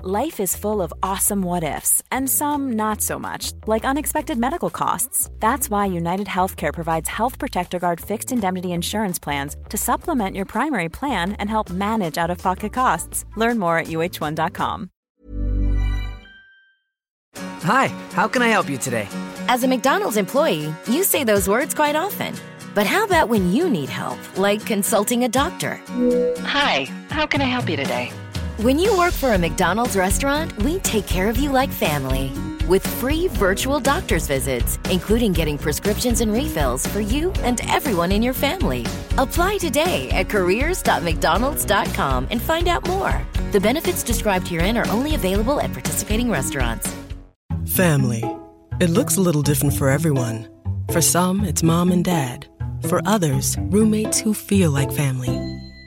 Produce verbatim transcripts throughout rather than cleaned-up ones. Life is full of awesome what-ifs, and some not so much, like unexpected medical costs. That's why United Healthcare provides Health Protector Guard fixed indemnity insurance plans to supplement your primary plan and help manage out-of-pocket costs. Learn more at U H one dot com. Hi, how can I help you today? As a McDonald's employee, you say those words quite often. But how about when you need help, like consulting a doctor? Hi, how can I help you today? When you work for a McDonald's restaurant, we take care of you like family with free virtual doctor's visits, including getting prescriptions and refills for you and everyone in your family. Apply today at careers dot mcdonald's dot com and find out more. The benefits described herein are only available at participating restaurants. Family. It looks a little different for everyone. For some, it's mom and dad. For others, roommates who feel like family.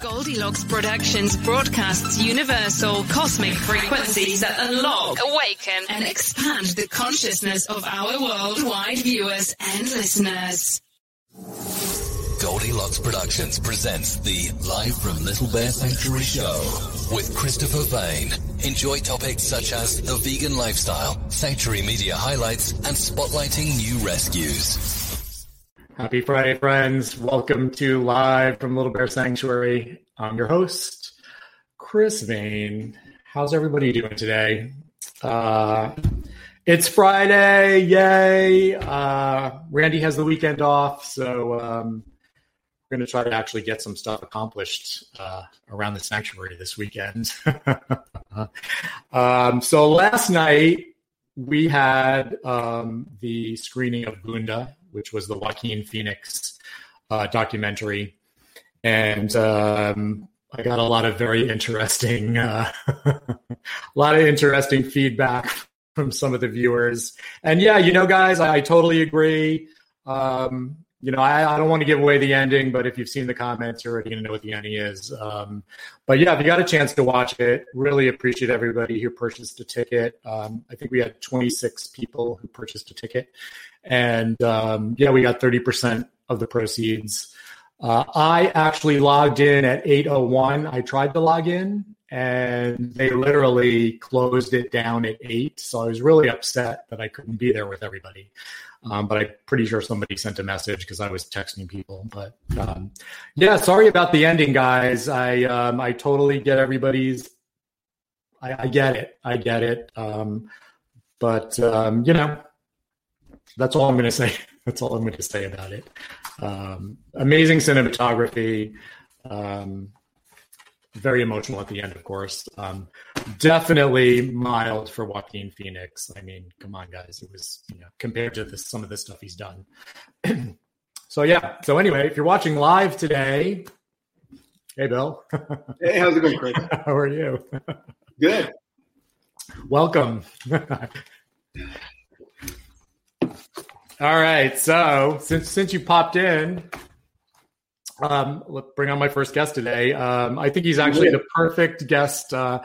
Goldilocks Productions broadcasts universal cosmic frequencies that unlock, awaken, and expand the consciousness of our worldwide viewers and listeners. Goldilocks Productions presents the Live from Little Bear Sanctuary show with Christopher Vane. Enjoy topics such as the vegan lifestyle, sanctuary media highlights, and spotlighting new rescues. Happy Friday, friends. Welcome to Live from Little Bear Sanctuary. I'm your host, Chris Vane. How's everybody doing today? Uh, it's Friday. Yay. Uh, Randy has the weekend off, so um, we're going to try to actually get some stuff accomplished uh, around the sanctuary this weekend. um, so last night, we had um, the screening of Gunda, which was the Joaquin Phoenix uh, documentary. And um, I got a lot of very interesting, uh, a lot of interesting feedback from some of the viewers. And yeah, you know, guys, I, I totally agree. Um, you know, I, I don't want to give away the ending, but if you've seen the comments, you're already going to know what the ending is. Um, but yeah, if you got a chance to watch it, really appreciate everybody who purchased a ticket. Um, I think we had twenty-six people who purchased a ticket. And um, yeah, we got thirty percent of the proceeds. Uh, I actually logged in at eight oh one. I tried to log in and they literally closed it down at eight. So I was really upset that I couldn't be there with everybody. Um, but I'm pretty sure somebody sent a message because I was texting people. But um, yeah, sorry about the ending, guys. I um, I totally get everybody's. I, I get it. I get it. Um, but, um, you know. That's all I'm going to say. That's all I'm going to say about it. Um, amazing cinematography. Um, very emotional at the end, of course. Um, definitely mild for Joaquin Phoenix. I mean, come on, guys. It was, you know, compared to this, some of the stuff he's done. So, yeah. So, anyway, if you're watching live today. Hey, Bill. Hey, how's it going, Craig? How are you? Good. Welcome. All right, so since since you popped in, um, let's bring on my first guest today. Um, I think he's actually the perfect guest uh,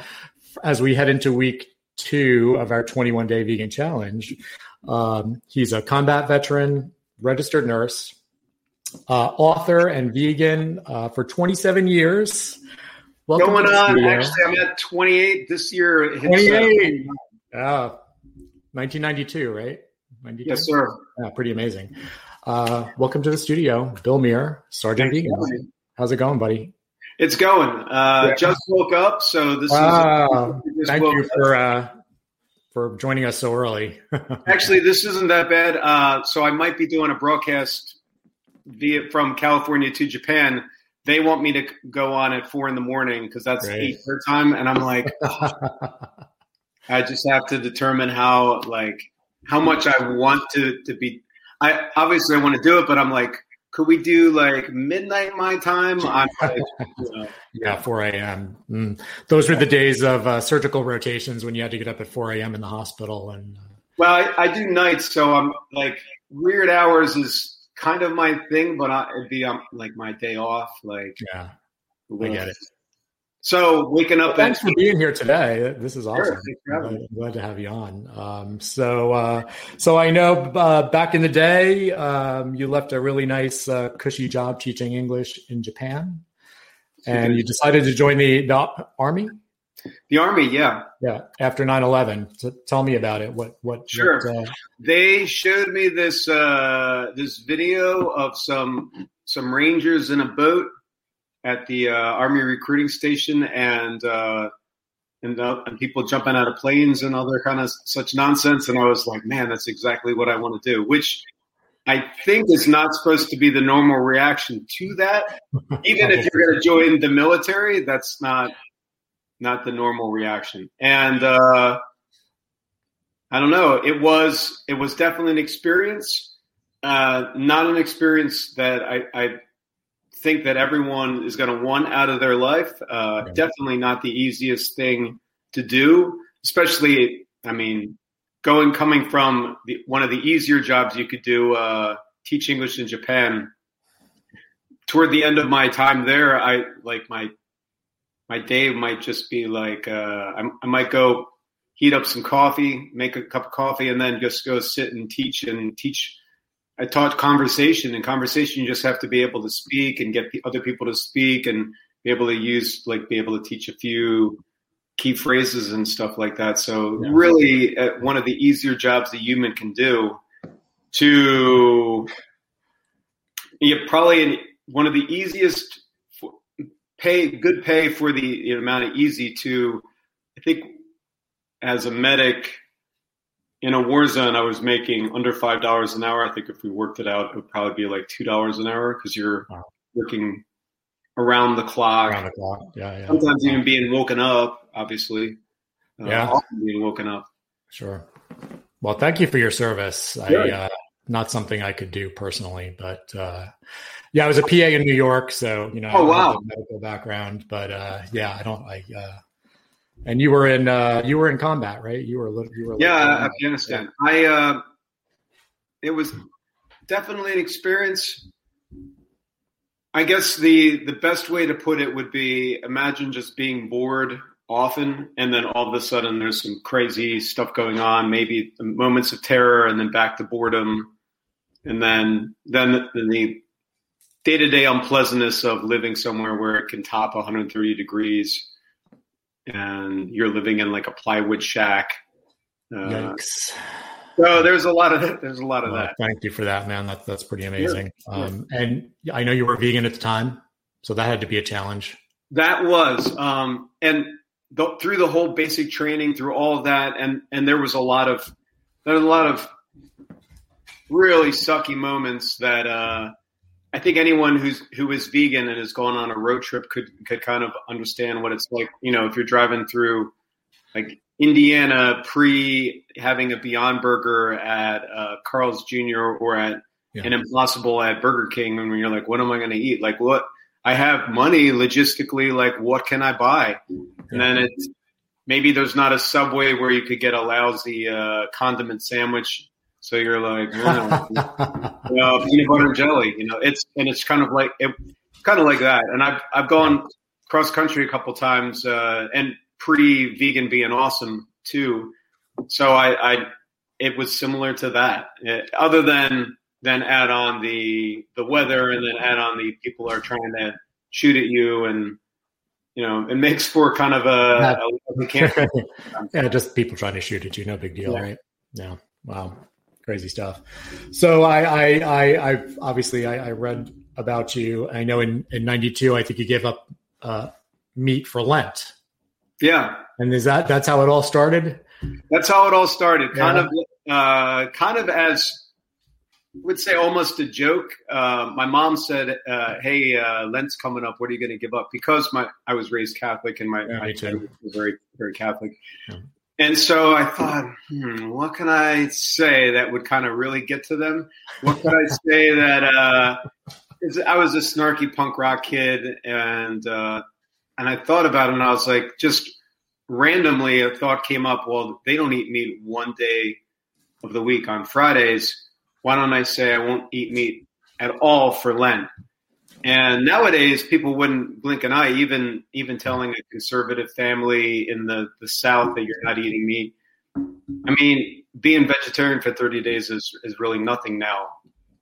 as we head into week two of our twenty-one day vegan challenge. Um, he's a combat veteran, registered nurse, uh, author and vegan uh, for twenty-seven years. Welcome Going on. Actually, I'm at twenty-eight this year. twenty-eight. Uh, nineteen ninety-two, right? ninety-two? Yes, sir. Yeah, pretty amazing. Uh, welcome to the studio, Bill Muir, Sergeant Vegan. How's it going, buddy? It's going. Uh, yeah. Just woke up, so this uh, is. Thank you for uh, for joining us so early. Actually, this isn't that bad. Uh, so I might be doing a broadcast via from California to Japan. They want me to go on at four in the morning because that's Great. eight their time, and I'm like, oh. I just have to determine how like how much I want to to be. I obviously I want to do it, but I'm like. Could we do like midnight my time? I'm like, you know, yeah, four a.m. Mm. Those were the days of uh, surgical rotations when you had to get up at four a.m. in the hospital. And uh, well, I, I do nights, so I'm like weird hours is kind of my thing, but I, it'd be um, like my day off. Like, yeah, I get it. So waking up. Well, thanks for being here today. This is awesome. Sure, I'm glad, glad to have you on. Um, so, uh, so I know uh, back in the day, um, you left a really nice, uh, cushy job teaching English in Japan, and you decided to join the, the army. The army, yeah, yeah. After nine eleven, so tell me about it. What? What? Sure. What, uh, they showed me this uh, this video of some some Rangers in a boat at the uh, Army recruiting station, and uh, and, uh, and people jumping out of planes and other kind of such nonsense. And I was like, man, that's exactly what I want to do, which I think is not supposed to be the normal reaction to that. Even if you're going to join the military, that's not not the normal reaction. And uh, I don't know. It was it was definitely an experience, uh, not an experience that I. I think that everyone is going to want out of their life. Uh, right. Definitely not the easiest thing to do, especially, I mean, going, coming from the, one of the easier jobs you could do, uh, teach English in Japan. Toward the end of my time there, I like my, my day might just be like, uh, I, I might go heat up some coffee, make a cup of coffee, and then just go sit and teach and teach I taught conversation, and conversation you just have to be able to speak and get other people to speak and be able to use, like be able to teach a few key phrases and stuff like that. So yeah. Really uh, one of the easier jobs a human can do to yeah, probably an, one of the easiest for, pay, good pay for the you know, amount of easy to, I think as a medic, in a war zone, I was making under five dollars an hour. I think if we worked it out, it would probably be like two dollars an hour because you're wow. working around the clock. Around the clock. Yeah, yeah. Sometimes even being woken up, obviously. Uh, yeah. Often being woken up. Sure. Well, thank you for your service. Yeah. I, uh, not something I could do personally, but uh, yeah, I was a P A in New York. So, you know, oh, wow. I have a medical background, but uh, yeah, I don't like, uh, and you were in uh, you were in combat, right? You were you were yeah, in Afghanistan. Yeah. I uh, it was definitely an experience. I guess the the best way to put it would be imagine just being bored often, and then all of a sudden there's some crazy stuff going on. Maybe moments of terror, and then back to boredom, and then then the day to day unpleasantness of living somewhere where it can top one hundred thirty degrees. And you're living in like a plywood shack. Uh, Yikes! So there's a lot of there's a lot of well, that. Thank you for that, man. That's that's pretty amazing. Yeah. Um, and I know you were vegan at the time, so that had to be a challenge. That was, um, and the, through the whole basic training, through all of that, and and there was a lot of there was a lot of really sucky moments that uh, I think anyone who's who is vegan and has gone on a road trip could could kind of understand what it's like. You know, if you're driving through like Indiana pre having a Beyond Burger at uh, Carl's Junior or at yeah. an Impossible at Burger King, and you're like, what am I going to eat? Like, what I have money logistically, like, what can I buy? And then it's maybe there's not a Subway where you could get a lousy uh, condiment sandwich. So you're like, oh, you know, peanut butter and jelly, you know, it's, and it's kind of like, it, kind of like that. And I've, I've gone cross country a couple times, uh, and pre vegan being awesome too. So I, I, it was similar to that. It, other than then add on the the weather, and then add on the people are trying to shoot at you, and you know, it makes for kind of a, a, a campaign. Yeah, just people trying to shoot at you, no big deal, yeah. Right? Yeah. Wow. Crazy stuff. So I, I, I, I obviously I, I read about you. I know in, in ninety-two, I think you gave up uh, meat for Lent. Yeah. And is that, that's how it all started? That's how it all started. Kind yeah. of, uh, kind of as I would say almost a joke. Uh, my mom said, uh, Hey, uh, Lent's coming up. What are you going to give up? Because my, I was raised Catholic and my, yeah, my family was very, very Catholic. Yeah. And so I thought, hmm, what can I say that would kind of really get to them? What could I say that uh, – I was a snarky punk rock kid, and uh, and I thought about it, and I was like, just randomly a thought came up, well, they don't eat meat one day of the week on Fridays. Why don't I say I won't eat meat at all for Lent? And nowadays, people wouldn't blink an eye, even even telling a conservative family in the, the South that you're not eating meat. I mean, being vegetarian for thirty days is, is really nothing now.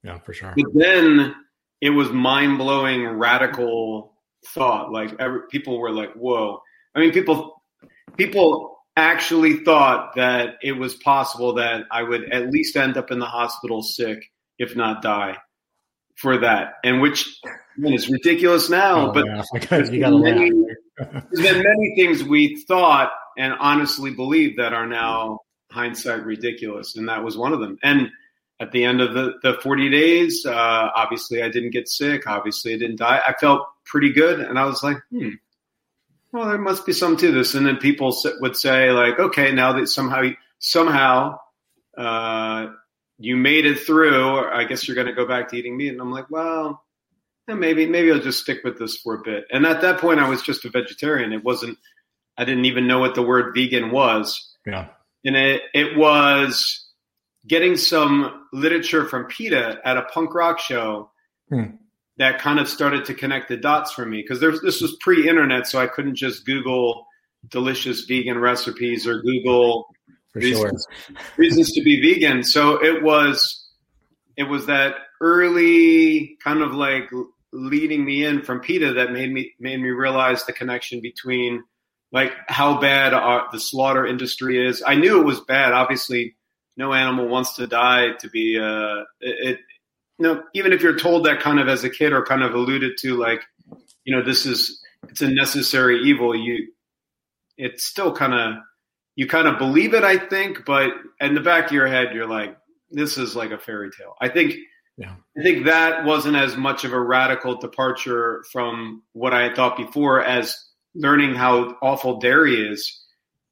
Yeah, for sure. But then it was mind-blowing, radical thought. Like, every, people were like, whoa. I mean, people people actually thought that it was possible that I would at least end up in the hospital sick, if not die, for that. And which... I mean, it's ridiculous now, oh, but yeah. there's, you been many, there's been many things we thought and honestly believed that are now hindsight ridiculous. And that was one of them. And at the end of the, the forty days, uh, obviously I didn't get sick. Obviously I didn't die. I felt pretty good. And I was like, hmm, well, there must be some to this. And then people would say like, okay, now that somehow, somehow, uh, you made it through, or I guess you're going to go back to eating meat. And I'm like, well, And maybe maybe I'll just stick with this for a bit. And at that point, I was just a vegetarian. It wasn't – I didn't even know what the word vegan was. Yeah. And it, it was getting some literature from PETA at a punk rock show hmm. that kind of started to connect the dots for me, because this was pre-internet, so I couldn't just Google delicious vegan recipes or Google for reasons, sure. reasons to be vegan. So it was it was that early kind of like – leading me in from PETA that made me made me realize the connection between like how bad our, the slaughter industry is. I knew it was bad. Obviously, no animal wants to die to be uh it, it you know, even if you're told that kind of as a kid or kind of alluded to like, you know, this is it's a necessary evil, you it's still kind of you kind of believe it, I think, but in the back of your head you're like, this is like a fairy tale. I think Yeah. I think that wasn't as much of a radical departure from what I had thought before as learning how awful dairy is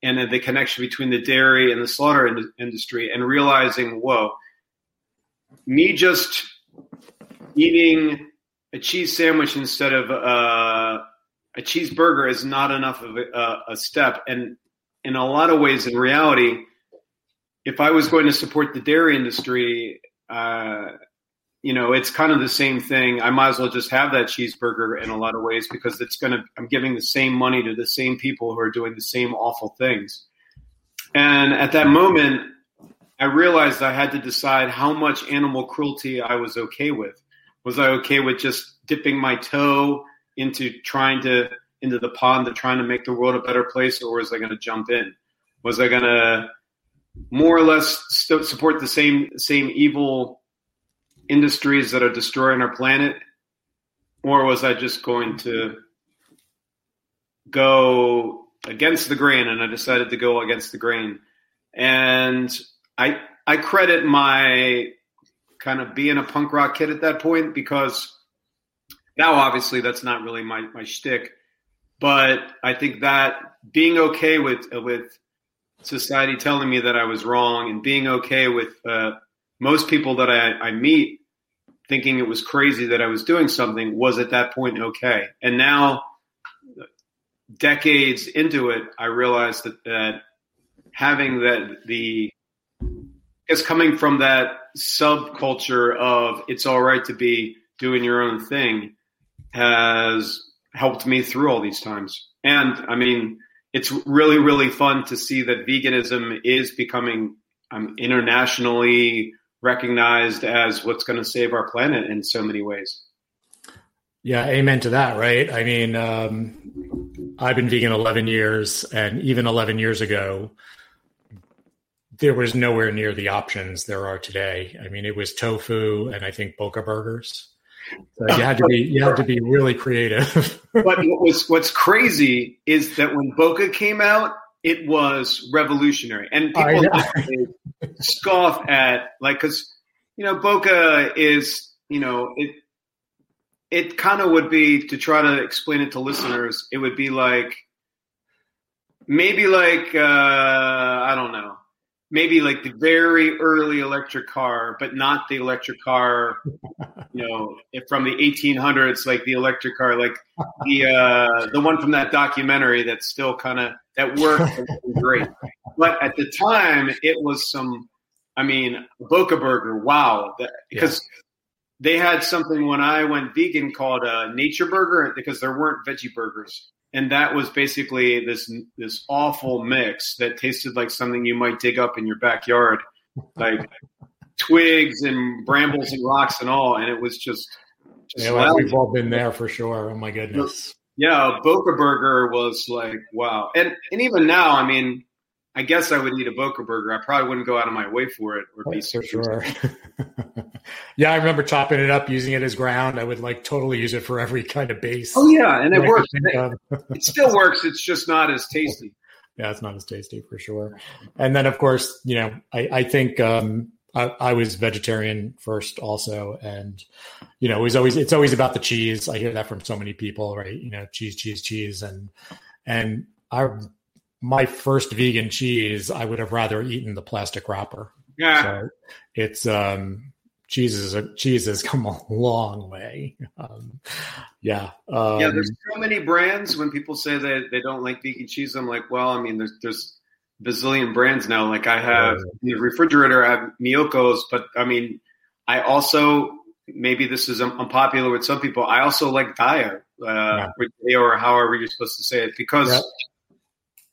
and the connection between the dairy and the slaughter in- industry and realizing, whoa, me just eating a cheese sandwich instead of uh, a cheeseburger is not enough of a, a step. And in a lot of ways, in reality, if I was going to support the dairy industry, uh, you know, it's kind of the same thing. I might as well just have that cheeseburger in a lot of ways, because it's going to, I'm giving the same money to the same people who are doing the same awful things. And at that moment, I realized I had to decide how much animal cruelty I was okay with. Was I okay with just dipping my toe into trying to, into the pond of trying to make the world a better place? Or was I going to jump in? Was I going to more or less st- support the same, same evil industries that are destroying our planet? Or was I just going to go against the grain? And I decided to go against the grain. And I I credit my kind of being a punk rock kid at that point, because now obviously that's not really my, my shtick. But I think that being okay with with society telling me that I was wrong, and being okay with uh, most people that I, I meet thinking it was crazy that I was doing something was at that point okay. And now, decades into it, I realized that, that having that the – it's coming from that subculture of it's all right to be doing your own thing has helped me through all these times. And, I mean, it's really, really fun to see that veganism is becoming um, internationally – recognized as what's going to save our planet in so many ways. Yeah, amen to that, right? I mean, um, I've been vegan eleven years, and even eleven years ago, there was nowhere near the options there are today. I mean, it was tofu and I think Boca Burgers. So you had to be you had to be really creative. But what was, what's crazy is that when Boca came out, it was revolutionary, and people scoff at, like, because, you know, Boca is, you know, it it kind of would be, to try to explain it to listeners, it would be like maybe like uh, I don't know. Maybe like the very early electric car, but not the electric car, you know, from the eighteen hundreds, like the electric car, like the uh, the one from that documentary that's still kind of, that worked great. But at the time, it was some, I mean, Boca Burger, wow. That, because yeah. they had something when I went vegan called a uh, Nature Burger, because there weren't veggie burgers. And that was basically this this awful mix that tasted like something you might dig up in your backyard, like twigs and brambles and rocks and all. And it was just, just yeah, well, we've all been there for sure. Oh my goodness. Yeah, Boca Burger was like, wow. And and even now, I mean, I guess I would eat a Boca Burger. I probably wouldn't go out of my way for it. Or be for sure. Yeah, I remember chopping it up, using it as ground. I would like totally use it for every kind of base. Oh, yeah, and it works. It, it still works. It's just not as tasty. Yeah, it's not as tasty for sure. And then, of course, you know, I, I think um, I, I was vegetarian first also. And, you know, it was always, it's always about the cheese. I hear that from so many people, right? You know, cheese, cheese, cheese. And and I, my first vegan cheese, I would have rather eaten the plastic wrapper. Yeah. So it's... um. Cheese is a, cheese has come a long way. Um, yeah. Um, yeah, there's so many brands. When people say that they don't like vegan cheese, I'm like, well, I mean, there's there's bazillion brands now. Like I have in the refrigerator, I have Miyoko's, but I mean, I also, maybe this is unpopular with some people, I also like Daiya, uh, yeah. or however you're supposed to say it, because yep.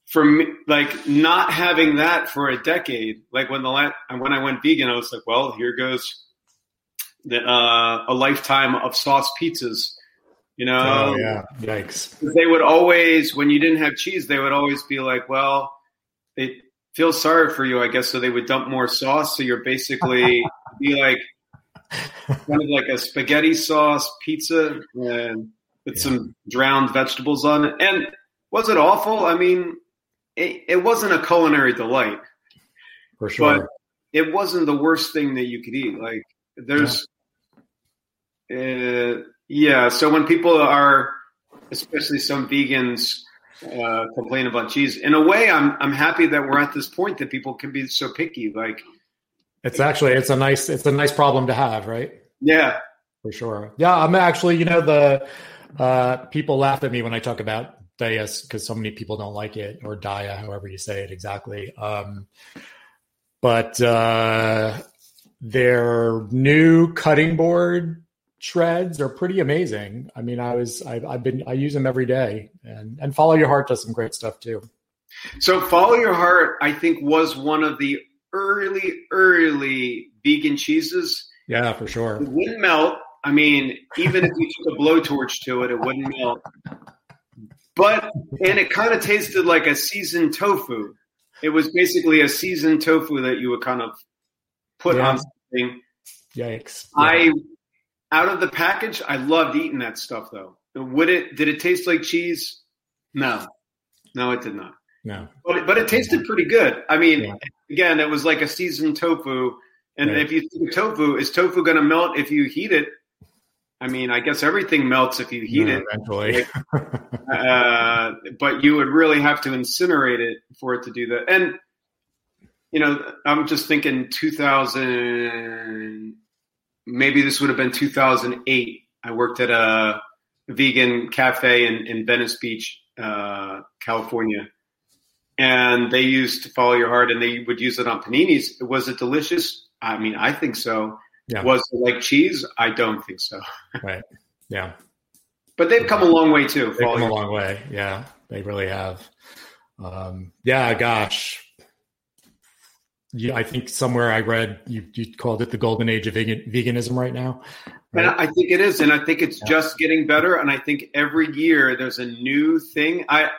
for me, like not having that for a decade, like when the la- when I went vegan, I was like, well, here goes that uh, a lifetime of sauce pizzas, you know. Oh, yeah, yikes. They would always, when you didn't have cheese, they would always be like, well, they feel sorry for you, I guess, so they would dump more sauce, so you're basically be like kind of like a spaghetti sauce pizza and with yeah. some drowned vegetables on it. And was it awful? I mean, it, it wasn't a culinary delight for sure, but it wasn't the worst thing that you could eat. Like there's yeah. Uh, yeah, so when people are, especially some vegans, uh, complain about cheese, in a way I'm I'm happy that we're at this point that people can be so picky. Like it's actually it's a nice it's a nice problem to have, right? Yeah. For sure. Yeah, I'm actually, you know, the uh, people laugh at me when I talk about Daiya because so many people don't like it, or Daiya, however you say it exactly. Um, but uh their new cutting board shreds are pretty amazing. I mean, I was, I've, I've been, I use them every day, and, and Follow Your Heart does some great stuff too. So Follow Your Heart, I think, was one of the early, early vegan cheeses. Yeah, for sure. It wouldn't melt. I mean, even if you took a blowtorch to it, it wouldn't melt. But, and it kind of tasted like a seasoned tofu. It was basically a seasoned tofu that you would kind of put yeah. on something. Yikes. Yeah. I, out of the package, I loved eating that stuff though. Would it, did it taste like cheese? No, no, it did not. No, but it, but it tasted pretty good. I mean, yeah. again, it was like a seasoned tofu. And right. if you think tofu, is tofu going to melt if you heat it? I mean, I guess everything melts if you heat yeah, it. Eventually. uh, but you would really have to incinerate it for it to do that. And, you know, I'm just thinking two thousand, maybe this would have been two thousand eight. I worked at a vegan cafe in, in Venice Beach, uh, California. And they used Follow Your Heart, and they would use it on paninis. Was it delicious? I mean, I think so. Yeah. Was it like cheese? I don't think so. Right. Yeah. But they've come a long way too. They've come a long way. Yeah, they really have. Um, yeah, gosh. Yeah, I think somewhere I read you, you called it the golden age of vegan, veganism right now. Right? And I think it is. And I think it's yeah. just getting better. And I think every year there's a new thing. I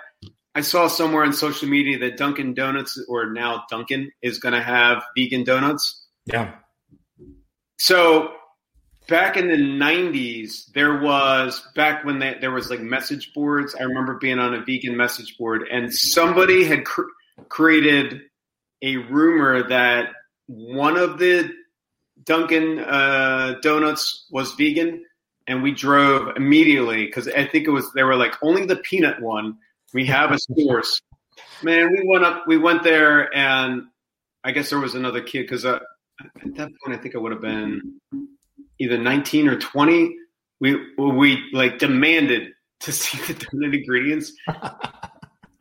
I saw somewhere on social media that Dunkin' Donuts, or now Dunkin', is going to have vegan donuts. Yeah. So back in the nineties, there was back when they, there was like message boards. I remember being on a vegan message board and somebody had cr- created a rumor that one of the Dunkin' uh, donuts was vegan, and we drove immediately because I think it was they were like only the peanut one. We have a source, man. We went up, we went there, and I guess there was another kid because at that point I think I would have been either nineteen or twenty. We we like demanded to see the donut ingredients.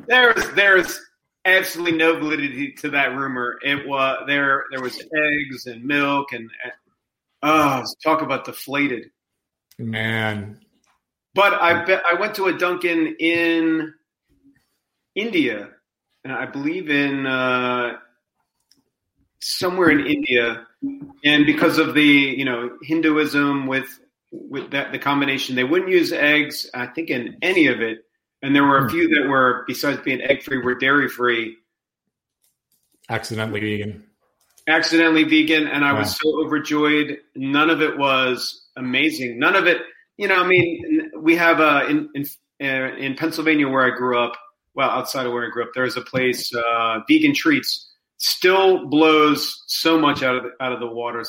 There's there's. Absolutely no validity to that rumor. It was there. There was eggs and milk and oh, talk about deflated, man. But I bet I went to a Dunkin' in India, and I believe in uh, somewhere in India, and because of the you know Hinduism with with that the combination, they wouldn't use eggs. I think in any of it. And there were a few that were, besides being egg-free, were dairy-free. Accidentally vegan. Accidentally vegan, and I wow. was so overjoyed. None of it was amazing. None of it, you know, I mean, we have a, in, in in Pennsylvania where I grew up, well, outside of where I grew up, there's a place, uh, Vegan Treats, still blows so much out of the, out of the water.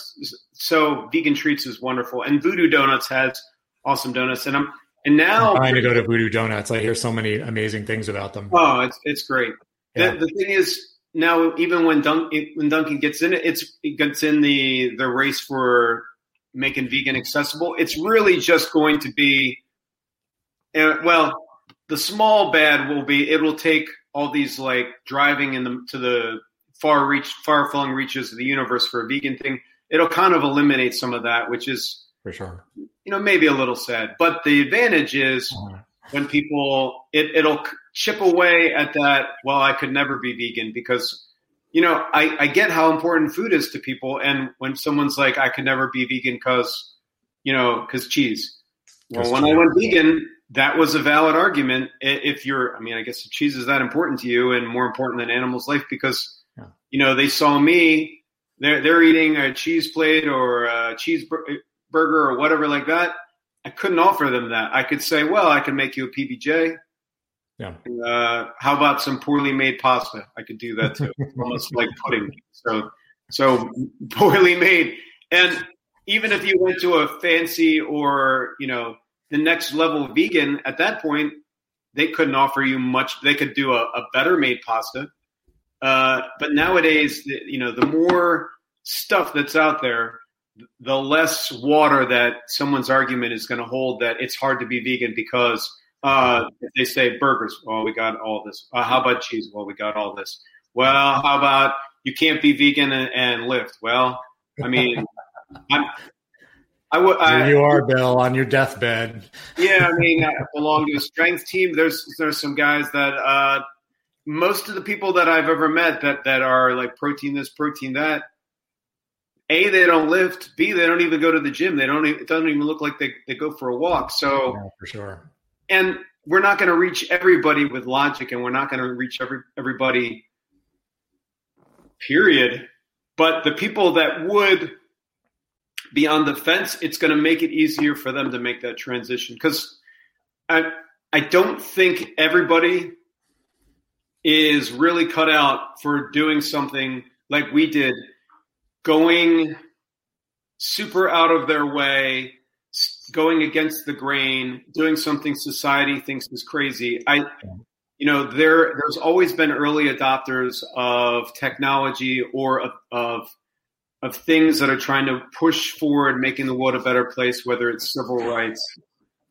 So Vegan Treats is wonderful. And Voodoo Donuts has awesome donuts in them. And now I'm trying to go to Voodoo Donuts. I hear so many amazing things about them. Oh, it's it's great. Yeah. The, the thing is now, even when Dunk, when Dunkin' gets in it, it's it gets in the, the race for making vegan accessible. It's really just going to be, uh, well, the small bad will be. It will take all these like driving in the to the far reach, far flung reaches of the universe for a vegan thing. It'll kind of eliminate some of that, which is. For sure. You know, maybe a little sad. But the advantage is when people, it, it'll chip away at that, well, I could never be vegan because, you know, I, I get how important food is to people. And when someone's like, I could never be vegan because, you know, because cheese. Well, That's when true. I went vegan, that was a valid argument. If you're, I mean, I guess if cheese is that important to you and more important than animals' life because, yeah. you know, they saw me, they're, they're eating a cheese plate or a cheese burger or whatever like that, I couldn't offer them that. I could say, well, I can make you a P B J. Yeah. Uh, how about some poorly made pasta? I could do that too. Almost like pudding. So, so poorly made. And even if you went to a fancy or, you know, the next level vegan at that point, they couldn't offer you much. They could do a, a better made pasta. Uh, but nowadays, the, you know, the more stuff that's out there, the less water that someone's argument is going to hold that it's hard to be vegan because uh, if they say burgers, well, we got all this. Uh, how about cheese? Well, we got all this. Well, how about you can't be vegan and, and lift? Well, I mean, I'm, I would. You are, Bill, on your deathbed. Yeah, I mean, I belong to a strength team. There's there's some guys that uh, most of the people that I've ever met that that are like protein this, protein that. A, they don't lift. B, they don't even go to the gym. They don't. Even, it doesn't even look like they, they go for a walk. So, yeah, for sure. And we're not going to reach everybody with logic, and we're not going to reach every everybody. Period. But the people that would be on the fence, it's going to make it easier for them to make that transition. Because I I don't think everybody is really cut out for doing something like we did. Going super out of their way, going against the grain, doing something society thinks is crazy. I, you know, there there's always been early adopters of technology or of of, of things that are trying to push forward, making the world a better place, whether it's civil rights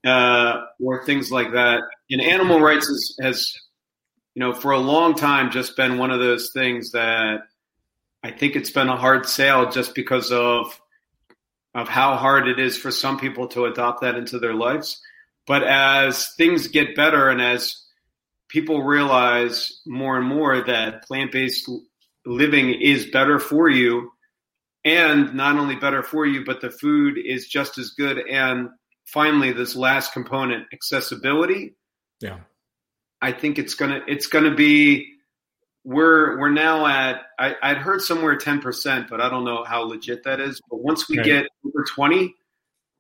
uh, or things like that. And animal rights is, has, you know, for a long time just been one of those things that I think it's been a hard sale just because of of how hard it is for some people to adopt that into their lives. But as things get better and as people realize more and more that plant-based living is better for you, and not only better for you, but the food is just as good. And finally, this last component, accessibility. Yeah. I think it's going to, it's going to be, we're, we're now at, I, I'd heard somewhere ten percent, but I don't know how legit that is. But once we okay. get over twenty,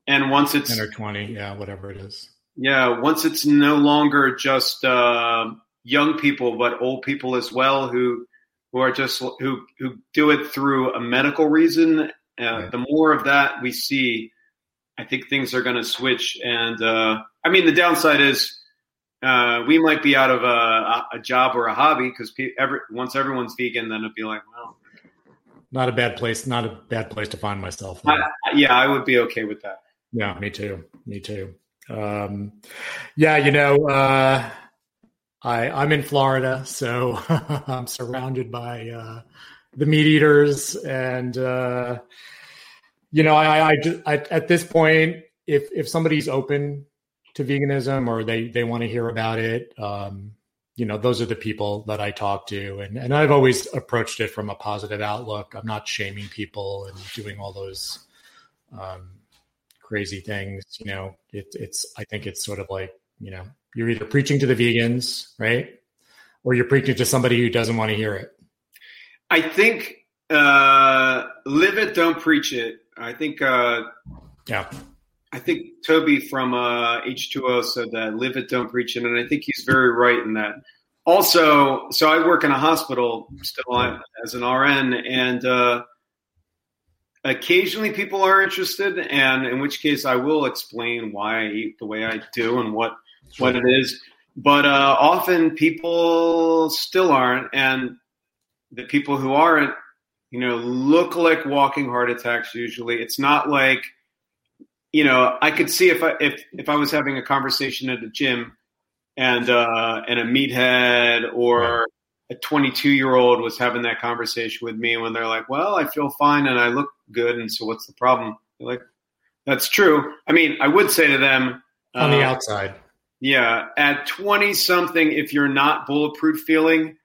and once it's ten or twenty, yeah, whatever it is. Yeah. Once it's no longer just uh, young people, but old people as well, who, who are just, who, who do it through a medical reason. Uh, right. The more of that we see, I think things are going to switch. And uh, I mean, the downside is, Uh, we might be out of a, a job or a hobby, because pe- every, once everyone's vegan, then it'd be like, well, not a bad place, not a bad place to find myself. I, yeah, I would be okay with that. Yeah, me too. Me too. Um, yeah, you know, uh, I, I'm in Florida, so I'm surrounded by uh, the meat eaters, and uh, you know, I, I, just, I at this point, if if somebody's open to veganism, or they, they want to hear about it. Um, you know, those are the people that I talk to, and, and I've always approached it from a positive outlook. I'm not shaming people and doing all those, um, crazy things. You know, it, it's, I think it's sort of like, you know, you're either preaching to the vegans, right? Or you're preaching to somebody who doesn't want to hear it. I think, uh, live it, don't preach it. I think, uh, yeah. I think Toby from uh, H two O said that, live it, don't preach it. And I think he's very right in that. Also, so I work in a hospital still on, as an R N, and uh, occasionally people are interested, and in which case I will explain why I eat the way I do and what, what it is. But uh, often people still aren't, and the people who aren't, you know, look like walking heart attacks usually. It's not like, you know, I could see if I if, if I was having a conversation at the gym, and uh, and a meathead or a twenty-two-year-old was having that conversation with me, when they're like, "Well, I feel fine and I look good, and so what's the problem?" They're like, that's true. I mean, I would say to them on uh, the outside, yeah, at twenty-something, if you're not bulletproof feeling,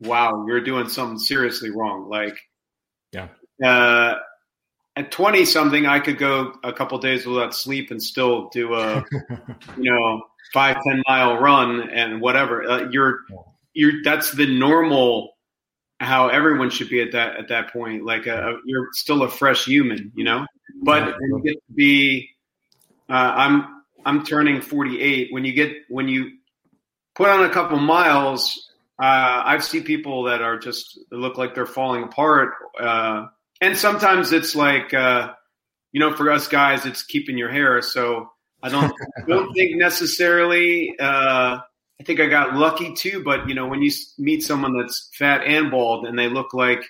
wow, you're doing something seriously wrong. Like, yeah. Uh, At twenty-something, I could go a couple of days without sleep and still do a, you know, five, ten-mile run and whatever. Uh, you're, you're. That's the normal. How everyone should be at that at that point. Like a, you're still a fresh human, you know. But yeah, when you get to be, uh, I'm I'm turning forty-eight. When you get when you put on a couple miles, uh, I've seen people that are just look like they're falling apart. Uh, And sometimes it's like, uh, you know, for us guys, it's keeping your hair. So I don't don't think necessarily. Uh, I think I got lucky too. But you know, when you meet someone that's fat and bald, and they look like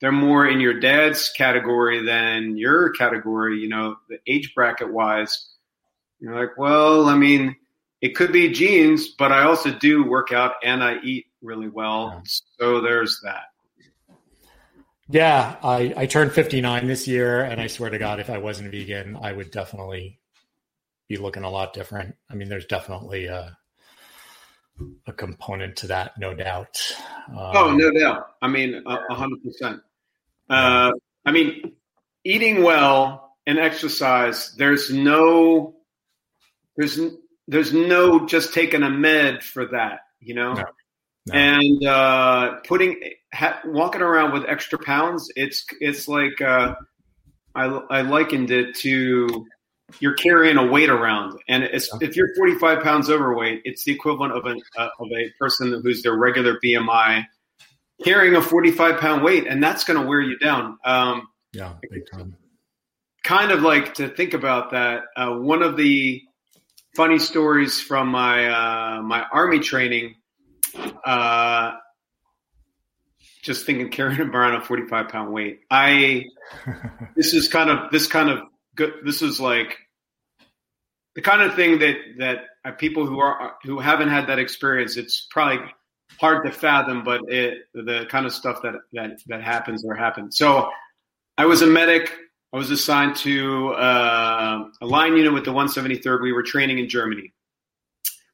they're more in your dad's category than your category, you know, the age bracket wise, you're like, well, I mean, it could be genes, but I also do work out and I eat really well. So there's that. Yeah, I, I turned fifty-nine this year, and I swear to God, if I wasn't vegan, I would definitely be looking a lot different. I mean, there's definitely a, a component to that, no doubt. Um, oh, no doubt. I mean, one hundred percent. Uh, I mean, eating well and exercise, there's no, there's, there's no just taking a med for that, you know? No. No. And uh, putting ha, walking around with extra pounds, it's it's like uh, I, I likened it to you're carrying a weight around, and it's, yeah. If you're forty-five pounds overweight, it's the equivalent of an uh, of a person who's their regular B M I carrying a forty-five pound weight, and that's going to wear you down. Um, yeah, big time. Kind of like to think about that. Uh, one of the funny stories from my uh, my army training. Uh, just thinking carrying around a forty-five pound weight. I, this is kind of, this kind of good. This is like the kind of thing that, that people who are, who haven't had that experience, it's probably hard to fathom, but it, the kind of stuff that, that, that happens or happens. So I was a medic. I was assigned to uh, a line unit with the one seventy-third. We were training in Germany.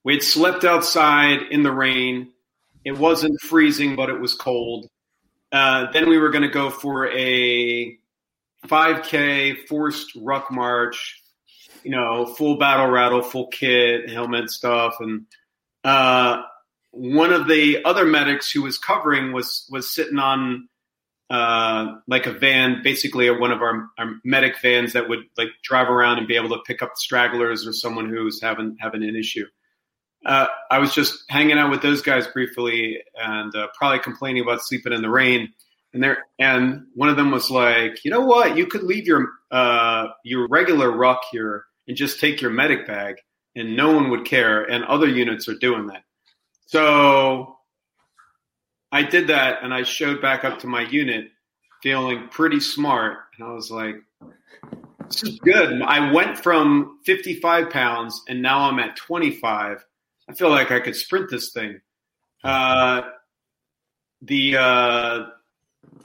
We had slept outside in the rain. It wasn't freezing, but it was cold. Uh, then we were going to go for a five K forced ruck march, you know, full battle rattle, full kit, helmet stuff. And uh, one of the other medics who was covering was was sitting on uh, like a van, basically a, one of our, our medic vans that would like drive around and be able to pick up stragglers or someone who's having having an issue. Uh, I was just hanging out with those guys briefly and uh, probably complaining about sleeping in the rain. And there, and one of them was like, you know what? You could leave your uh, your regular ruck here and just take your medic bag, and no one would care. And other units are doing that. So I did that, and I showed back up to my unit feeling pretty smart. And I was like, this is good. I went from fifty-five pounds, and now I'm at twenty-five. I feel like I could sprint this thing. Uh, the uh,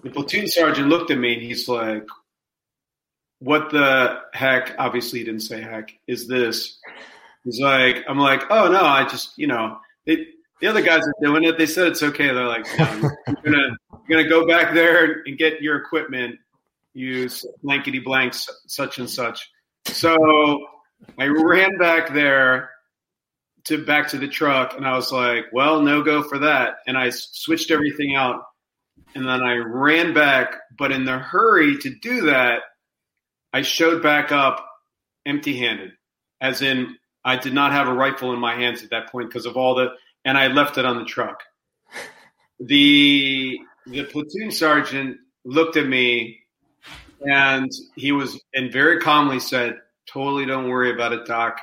the platoon sergeant looked at me and he's like, "What the heck?" Obviously, he didn't say heck. Is this? He's like, I'm like, "Oh no, I just, you know, they, the other guys are doing it. They said it's okay." They're like, no, "You're gonna you're gonna go back there and get your equipment. Use blankety blanks, such and such." So I ran back there. To back to the truck, and I was like, well, no go for that. And I switched everything out, and then I ran back. But in the hurry to do that, I showed back up empty-handed, as in I did not have a rifle in my hands at that point because of all the – and I left it on the truck. The the platoon sergeant looked at me, and he was – and very calmly said, "Totally don't worry about it, Doc."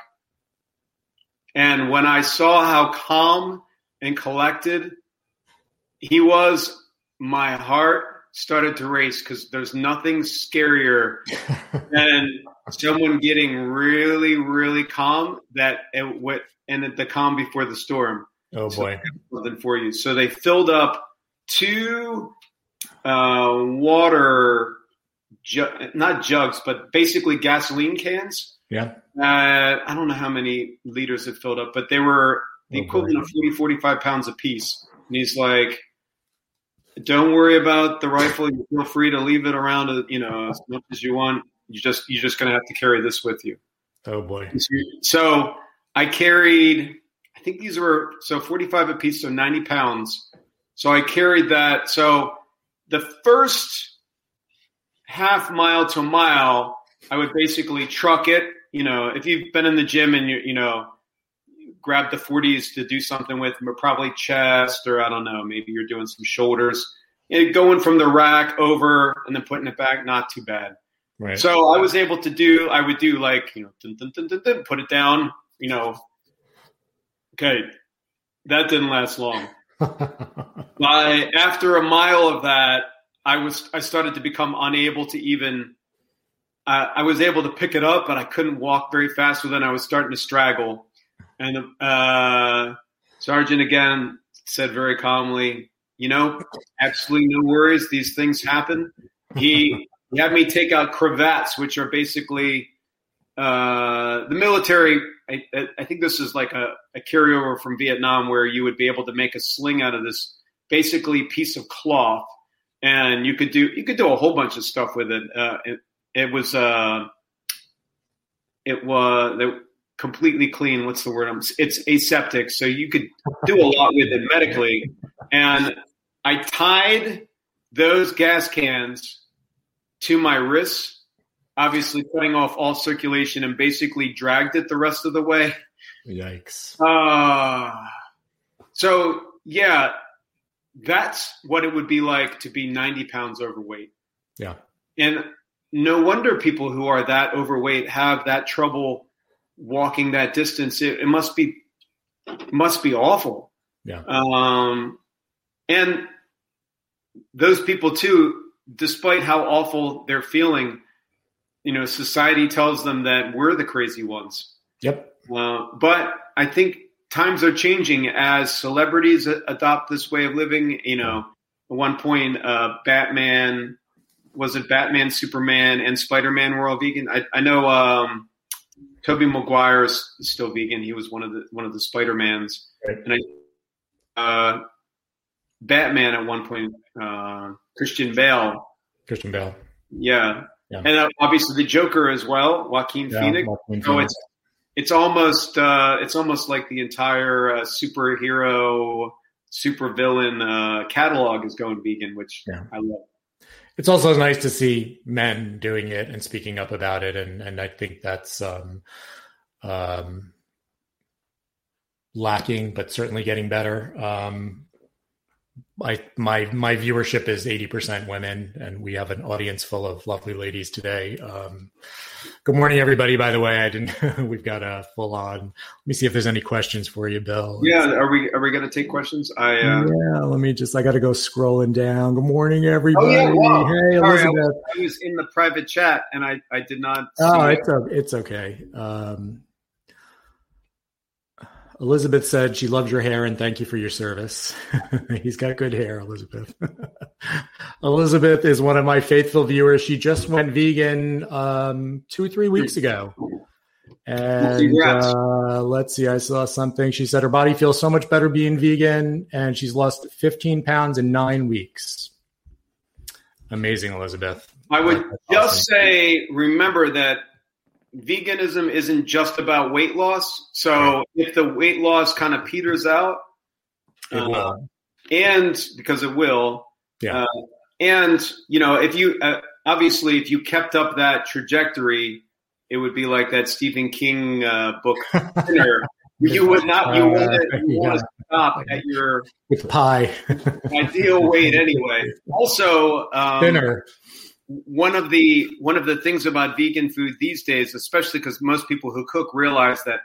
And when I saw how calm and collected he was, my heart started to race because there's nothing scarier than someone getting really, really calm. That it went, and the calm before the storm. Oh boy! Something for you. So they filled up two uh, water, ju- not jugs, but basically gasoline cans. Yeah. Uh, I don't know how many liters it filled up, but they were the oh, equivalent of forty, forty-five pounds a piece. And he's like, "Don't worry about the rifle. You feel free to leave it around, you know, as much as you want. You just, you're just going to have to carry this with you." Oh boy. So I carried, I think these were, so forty-five a piece, so ninety pounds. So I carried that. So the first half mile to mile, I would basically truck it. You know, if you've been in the gym and, you you know, grab the forties to do something with, probably chest or I don't know, maybe you're doing some shoulders. And going from the rack over and then putting it back, not too bad. Right. So I was able to do, I would do like, you know, dun, dun, dun, dun, dun, put it down, you know. Okay, that didn't last long. By, after a mile of that, I was I started to become unable to even – Uh, I was able to pick it up, but I couldn't walk very fast. So then I was starting to straggle. And the uh, sergeant again said very calmly, "You know, absolutely no worries. These things happen." He, he had me take out cravats, which are basically uh, the military. I, I think this is like a, a carryover from Vietnam, where you would be able to make a sling out of this basically piece of cloth, and you could do you could do a whole bunch of stuff with it. Uh, it It was uh, it was it, completely clean. What's the word? I'm, it's aseptic, so you could do a lot with it medically. And I tied those gas cans to my wrists, obviously cutting off all circulation, and basically dragged it the rest of the way. Yikes! Uh, so yeah, that's what it would be like to be ninety pounds overweight. Yeah, and. No wonder people who are that overweight have that trouble walking that distance. It, it must be, must be awful. Yeah. Um, and those people too, despite how awful they're feeling, you know, society tells them that we're the crazy ones. Yep. Uh, but I think times are changing as celebrities adopt this way of living. You know, at one point, uh, Batman. Was it Batman, Superman, and Spider-Man were all vegan? I, I know um, Tobey Maguire is still vegan. He was one of the one of the Spider-Mans. Right. And I, uh, Batman at one point, uh, Christian Bale. Christian Bale. Yeah. yeah. And uh, obviously the Joker as well, Joaquin yeah, Phoenix. Joaquin so Phoenix. It's, it's almost uh, it's almost like the entire uh, superhero, supervillain uh, catalog is going vegan, which yeah. I love. It's also nice to see men doing it and speaking up about it. And, and I think that's um, um, lacking, but certainly getting better. Um, I, my my viewership is eighty percent women, and we have an audience full of lovely ladies today. Um, good morning, everybody, by the way. I didn't. We've got a full on. Let me see if there's any questions for you, Bill. Yeah, are we are we going to take questions? I uh... Yeah, let me just, I got to go scrolling down. Good morning, everybody. Oh, yeah, wow. Hey, sorry, Elizabeth. I was, I was in the private chat, and I, I did not see Oh, it's, a, it's okay. Um, Elizabeth said she loved your hair and thank you for your service. He's got good hair, Elizabeth. Elizabeth is one of my faithful viewers. She just went vegan um, two, three weeks ago. And uh, let's see, I saw something. She said her body feels so much better being vegan, and she's lost fifteen pounds in nine weeks. Amazing, Elizabeth. I would That's just awesome. say, remember that veganism isn't just about weight loss. So if the weight loss kind of peters out, it will. Uh, and because it will, yeah. Uh, and you know, if you uh, obviously if you kept up that trajectory, it would be like that Stephen King uh, book. You would not. You want to yeah. stop at your with pie ideal weight anyway. Also, um, dinner. One of the one of the things about vegan food these days, especially because most people who cook realize that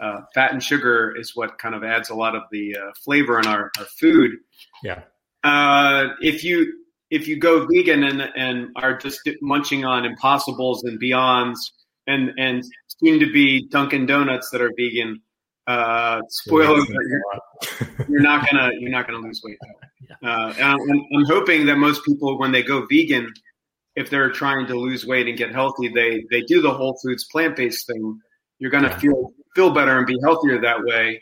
uh, fat and sugar is what kind of adds a lot of the uh, flavor in our, our food. Yeah. Uh, if you if you go vegan and and are just munching on Impossibles and Beyonds and and soon to be Dunkin' Donuts that are vegan, uh, spoilers, yeah, you're, you're not gonna you're not gonna lose weight. Uh, and I'm, I'm hoping that most people, when they go vegan, if they're trying to lose weight and get healthy, they they do the Whole Foods plant-based thing. You're going to yeah. feel feel better and be healthier that way.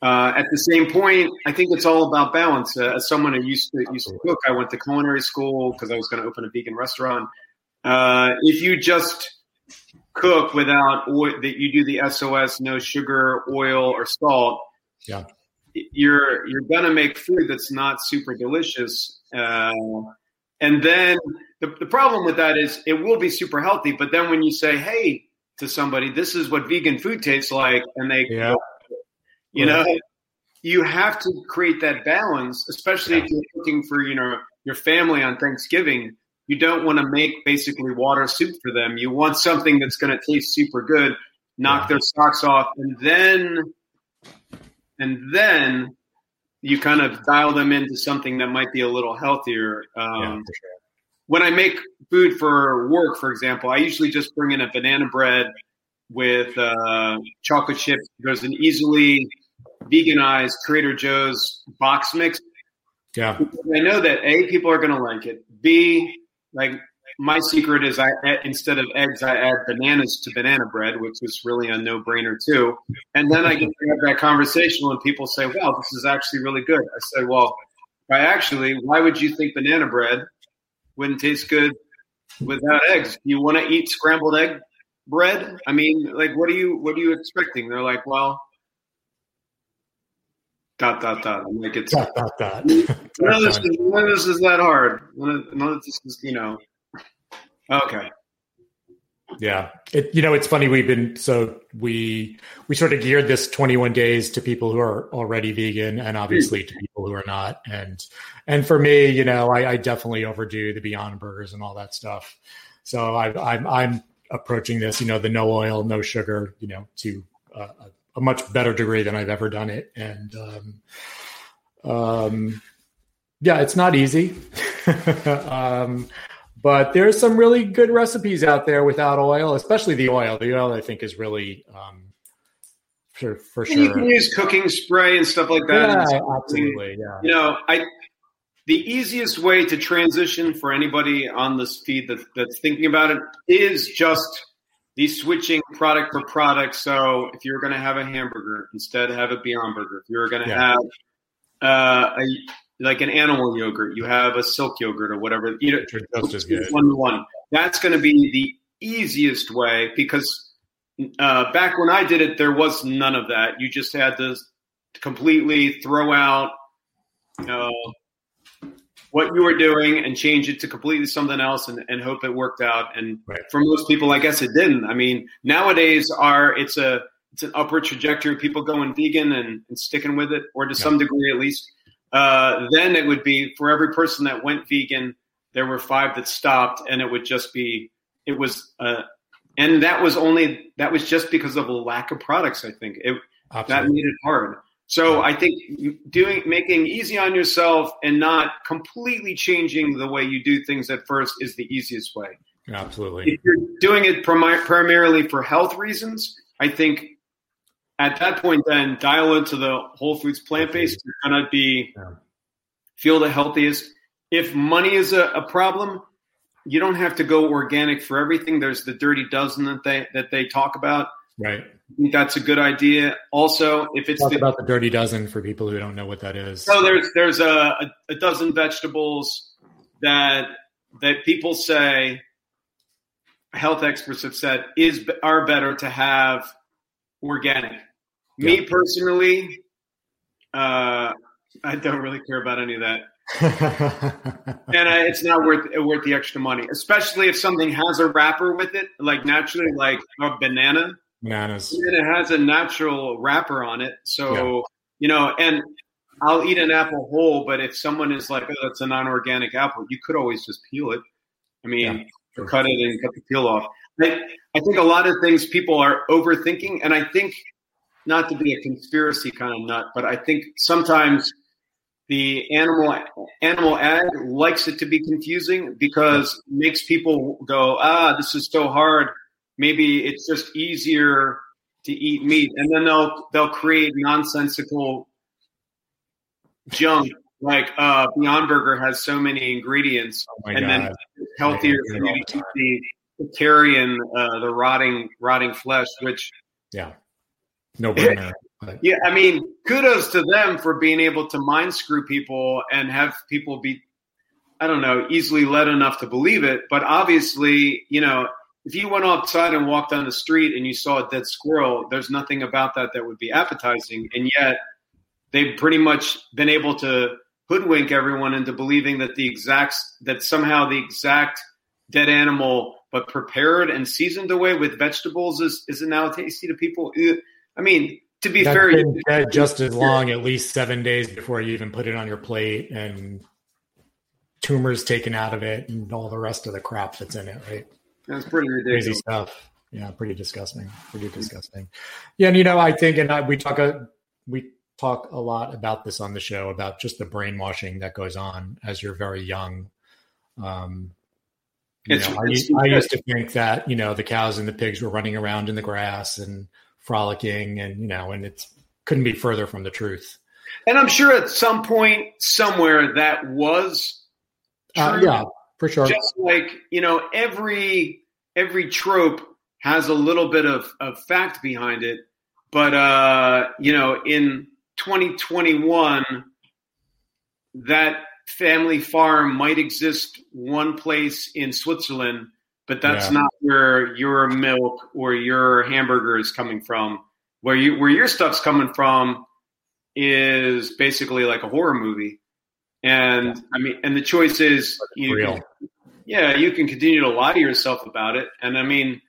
Uh, at the same point, I think it's all about balance. Uh, as someone who used to used to cook, I went to culinary school because I was going to open a vegan restaurant. Uh, if you just cook without – that you do the S O S, no sugar, oil, or salt, yeah. you're you're going to make food that's not super delicious. Uh, and then – The, the problem with that is it will be super healthy, but then when you say, hey, to somebody, this is what vegan food tastes like, and they, yeah. you know, yeah. you have to create that balance, especially yeah. if you're cooking for, you know, your family on Thanksgiving. You don't want to make basically water soup for them. You want something that's going to taste super good, knock yeah. their socks off, and then, and then you kind of dial them into something that might be a little healthier. Um, yeah, for sure. When I make food for work, for example, I usually just bring in a banana bread with uh, chocolate chips. There's an easily veganized Trader Joe's box mix. Yeah, because I know that A, people are going to like it. B, like my secret is I instead of eggs, I add bananas to banana bread, which is really a no-brainer too. And then I get to have that conversation when people say, "Wow, this is actually really good." I said, "Well, I actually, why would you think banana bread wouldn't taste good without eggs? You want to eat scrambled egg bread? I mean, like, what are you, what are you expecting?" They're like, well, dot, dot, dot. I'm like, it's, dot, dot, dot. None of this, none of this is that hard. None of, none of this is, you know, okay. Yeah. It, you know, it's funny. We've been, so we, we sort of geared this twenty-one days to people who are already vegan and obviously to people who are not. And, and for me, you know, I, I definitely overdo the Beyond Burgers and all that stuff. So I, I'm, I'm approaching this, you know, the no oil, no sugar, you know, to uh, a much better degree than I've ever done it. And, um, um yeah, it's not easy. um, But there's some really good recipes out there without oil, especially the oil. The oil, I think, is really um, for, for sure. You can use cooking spray and stuff like that. Yeah, absolutely. Yeah. You know, I the easiest way to transition for anybody on this feed that, that's thinking about it is just the switching product for product. So if you're going to have a hamburger, instead have a Beyond Burger. If you're going to yeah. have uh, a like an animal yogurt, you have a silk yogurt or whatever, you know, it's one to one. That's going to be the easiest way, because uh, back when I did it, there was none of that. You just had to completely throw out uh, what you were doing and change it to completely something else and, and hope it worked out. And right. for most people, I guess it didn't. I mean, nowadays are it's a it's an upward trajectory. People going vegan and, and sticking with it, or to yeah. some degree at least. Uh, then it would be for every person that went vegan, there were five that stopped, and it would just be, it was, uh, and that was only, that was just because of a lack of products. I think it, Absolutely. that made it hard. So I think doing, making easy on yourself and not completely changing the way you do things at first is the easiest way. Absolutely. If you're doing it prim- primarily for health reasons, I think at that point, then dial into the whole foods plant-based. You're going to be yeah. feel the healthiest. If money is a, a problem, you don't have to go organic for everything. There's the dirty dozen that they that they talk about. Right. I think that's a good idea. Also, if it's talk the, about the dirty dozen for people who don't know what that is. So there's there's a, a dozen vegetables that that people say, health experts have said, is are better to have organic. Me personally, uh, I don't really care about any of that, and I, it's not worth worth the extra money. Especially if something has a wrapper with it, like naturally, like a banana. Bananas. And it has a natural wrapper on it, so yeah. you know. And I'll eat an apple whole, but if someone is like, "Oh, that's a non-organic apple," you could always just peel it. I mean, yeah, sure. cut it and cut the peel off. I, I think a lot of things people are overthinking, and I think. Not to be a conspiracy kind of nut, but I think sometimes the animal animal ad likes it to be confusing because it makes people go, ah, this is so hard. Maybe it's just easier to eat meat. And then they'll they'll create nonsensical junk like uh, Beyond Burger has so many ingredients. Oh my and God. Then it's healthier than the vegetarian, uh, the rotting rotting flesh, which yeah. No brainer. Yeah, I mean, kudos to them for being able to mind screw people and have people be, I don't know, easily led enough to believe it. But obviously, you know, if you went outside and walked down the street and you saw a dead squirrel, there's nothing about that that would be appetizing. And yet they've pretty much been able to hoodwink everyone into believing that the exact, that somehow the exact dead animal, but prepared and seasoned away with vegetables is, is now tasty to people. Ew. I mean, to be That's fair, been dead just as long, at least seven days before you even put it on your plate, and tumors taken out of it, and all the rest of the crap that's in it, right? That's pretty ridiculous. Crazy stuff. Yeah, pretty disgusting. Pretty disgusting. Yeah, and you know, I think, and I, we talk a we talk a lot about this on the show about just the brainwashing that goes on as you're very young. Um, you it's, know, it's, I, I used to think that you know the cows and the pigs were running around in the grass and frolicking, and you know, and it couldn't be further from the truth. And I'm sure at some point somewhere that was true. Uh, yeah, for sure. Just like, you know, every every trope has a little bit of, of fact behind it. But uh, you know, in twenty twenty-one, that family farm might exist one place in Switzerland. But that's yeah. not where your milk or your hamburger is coming from. Where you where your stuff's coming from is basically like a horror movie. And yeah. I mean, and the choice is, you know, yeah, you can continue to lie to yourself about it. And I mean,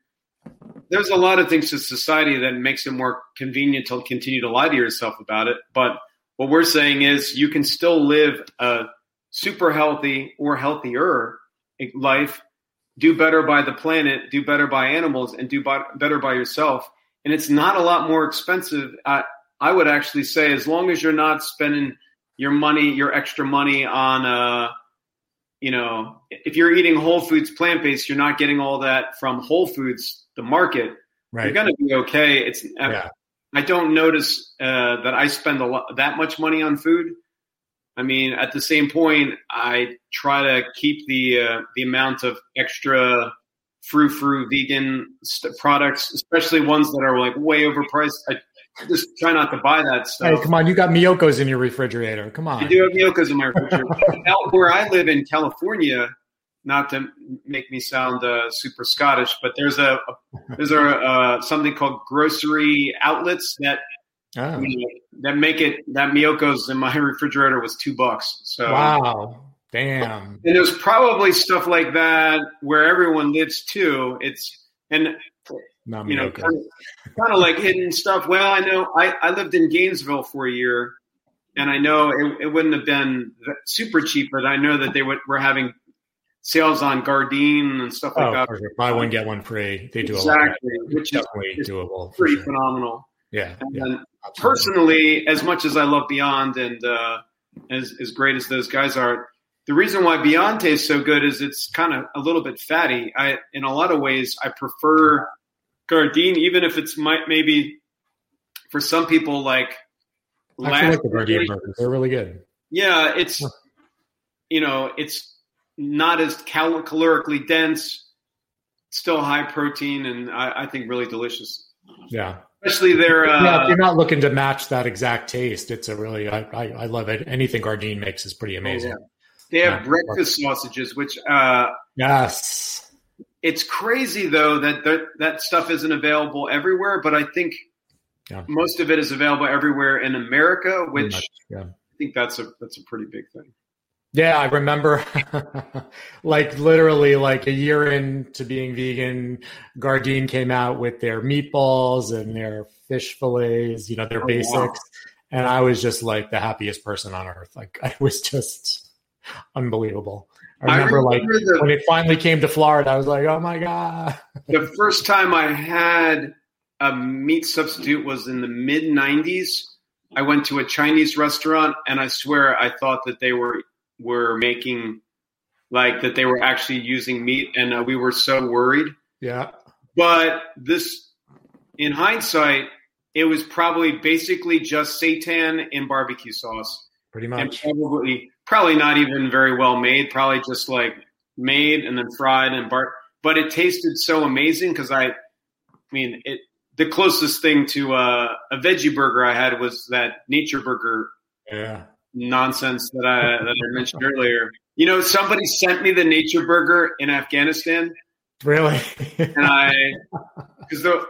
there's a lot of things in society that makes it more convenient to continue to lie to yourself about it. But what we're saying is you can still live a super healthy or healthier life. Do better by the planet, do better by animals, and do by, better by yourself. And it's not a lot more expensive. I, I would actually say, as long as you're not spending your money, your extra money on, uh, you know, if you're eating Whole Foods plant-based, you're not getting all that from Whole Foods, the market. Right. You're going to be okay. It's yeah. I don't notice uh, that I spend a lot, that much money on food. I mean, at the same point, I try to keep the uh, the amount of extra frou-frou vegan st- products, especially ones that are like way overpriced. I just try not to buy that stuff. Hey, come on. You got Miyoko's in your refrigerator. Come on. I do have Miyoko's in my refrigerator. Now, where I live in California, not to make me sound uh, super Scottish, but there's a, a there's a uh, something called grocery outlets that oh. you know, that make it that Miyoko's in my refrigerator was two bucks. So wow, damn. And there's probably stuff like that where everyone lives too. It's and not you know kind of, kind of like hidden stuff. Well, I know I, I lived in Gainesville for a year, and I know it, it wouldn't have been super cheap, but I know that they would, were having sales on Gardein and stuff like oh, that. Perfect. Buy one, get one free. They do exactly, a lot. Which is doable. Pretty sure. Phenomenal. Yeah. And yeah then personally, as much as I love Beyond and uh, as, as great as those guys are, the reason why Beyond tastes so good is it's kind of a little bit fatty. I, in a lot of ways, I prefer Gardein, even if it's might maybe for some people like. I like the Gardein burgers. They're really good. Yeah, it's you know it's. Not as cal- calorically dense, still high protein, and I, I think really delicious. Yeah, especially their. Uh, yeah, if you're not looking to match that exact taste. It's a really I I, I love it. Anything Gardein makes is pretty amazing. Oh, yeah. They have yeah. breakfast sausages, which uh, yes, it's crazy though that that that stuff isn't available everywhere. But I think yeah. most of it is available everywhere in America, which much, yeah. I think that's a that's a pretty big thing. Yeah, I remember like literally like a year into being vegan, Gardein came out with their meatballs and their fish fillets, you know, their oh, basics. Wow. And I was just like the happiest person on earth. Like I was just unbelievable. I remember, I remember like the, when it finally came to Florida, I was like, oh my God. The first time I had a meat substitute was in the mid nineties. I went to a Chinese restaurant and I swear I thought that they were were making like that they were actually using meat and uh, we were so worried. Yeah. But this in hindsight, it was probably basically just seitan and barbecue sauce. Pretty much. And probably, probably not even very well made, probably just like made and then fried and bar, but it tasted so amazing. Cause I, I mean, it, the closest thing to uh, a veggie burger I had was that Nature Burger. Yeah. Nonsense that I that I mentioned earlier. You know, somebody sent me the Nature Burger in Afghanistan. Really? And I, because the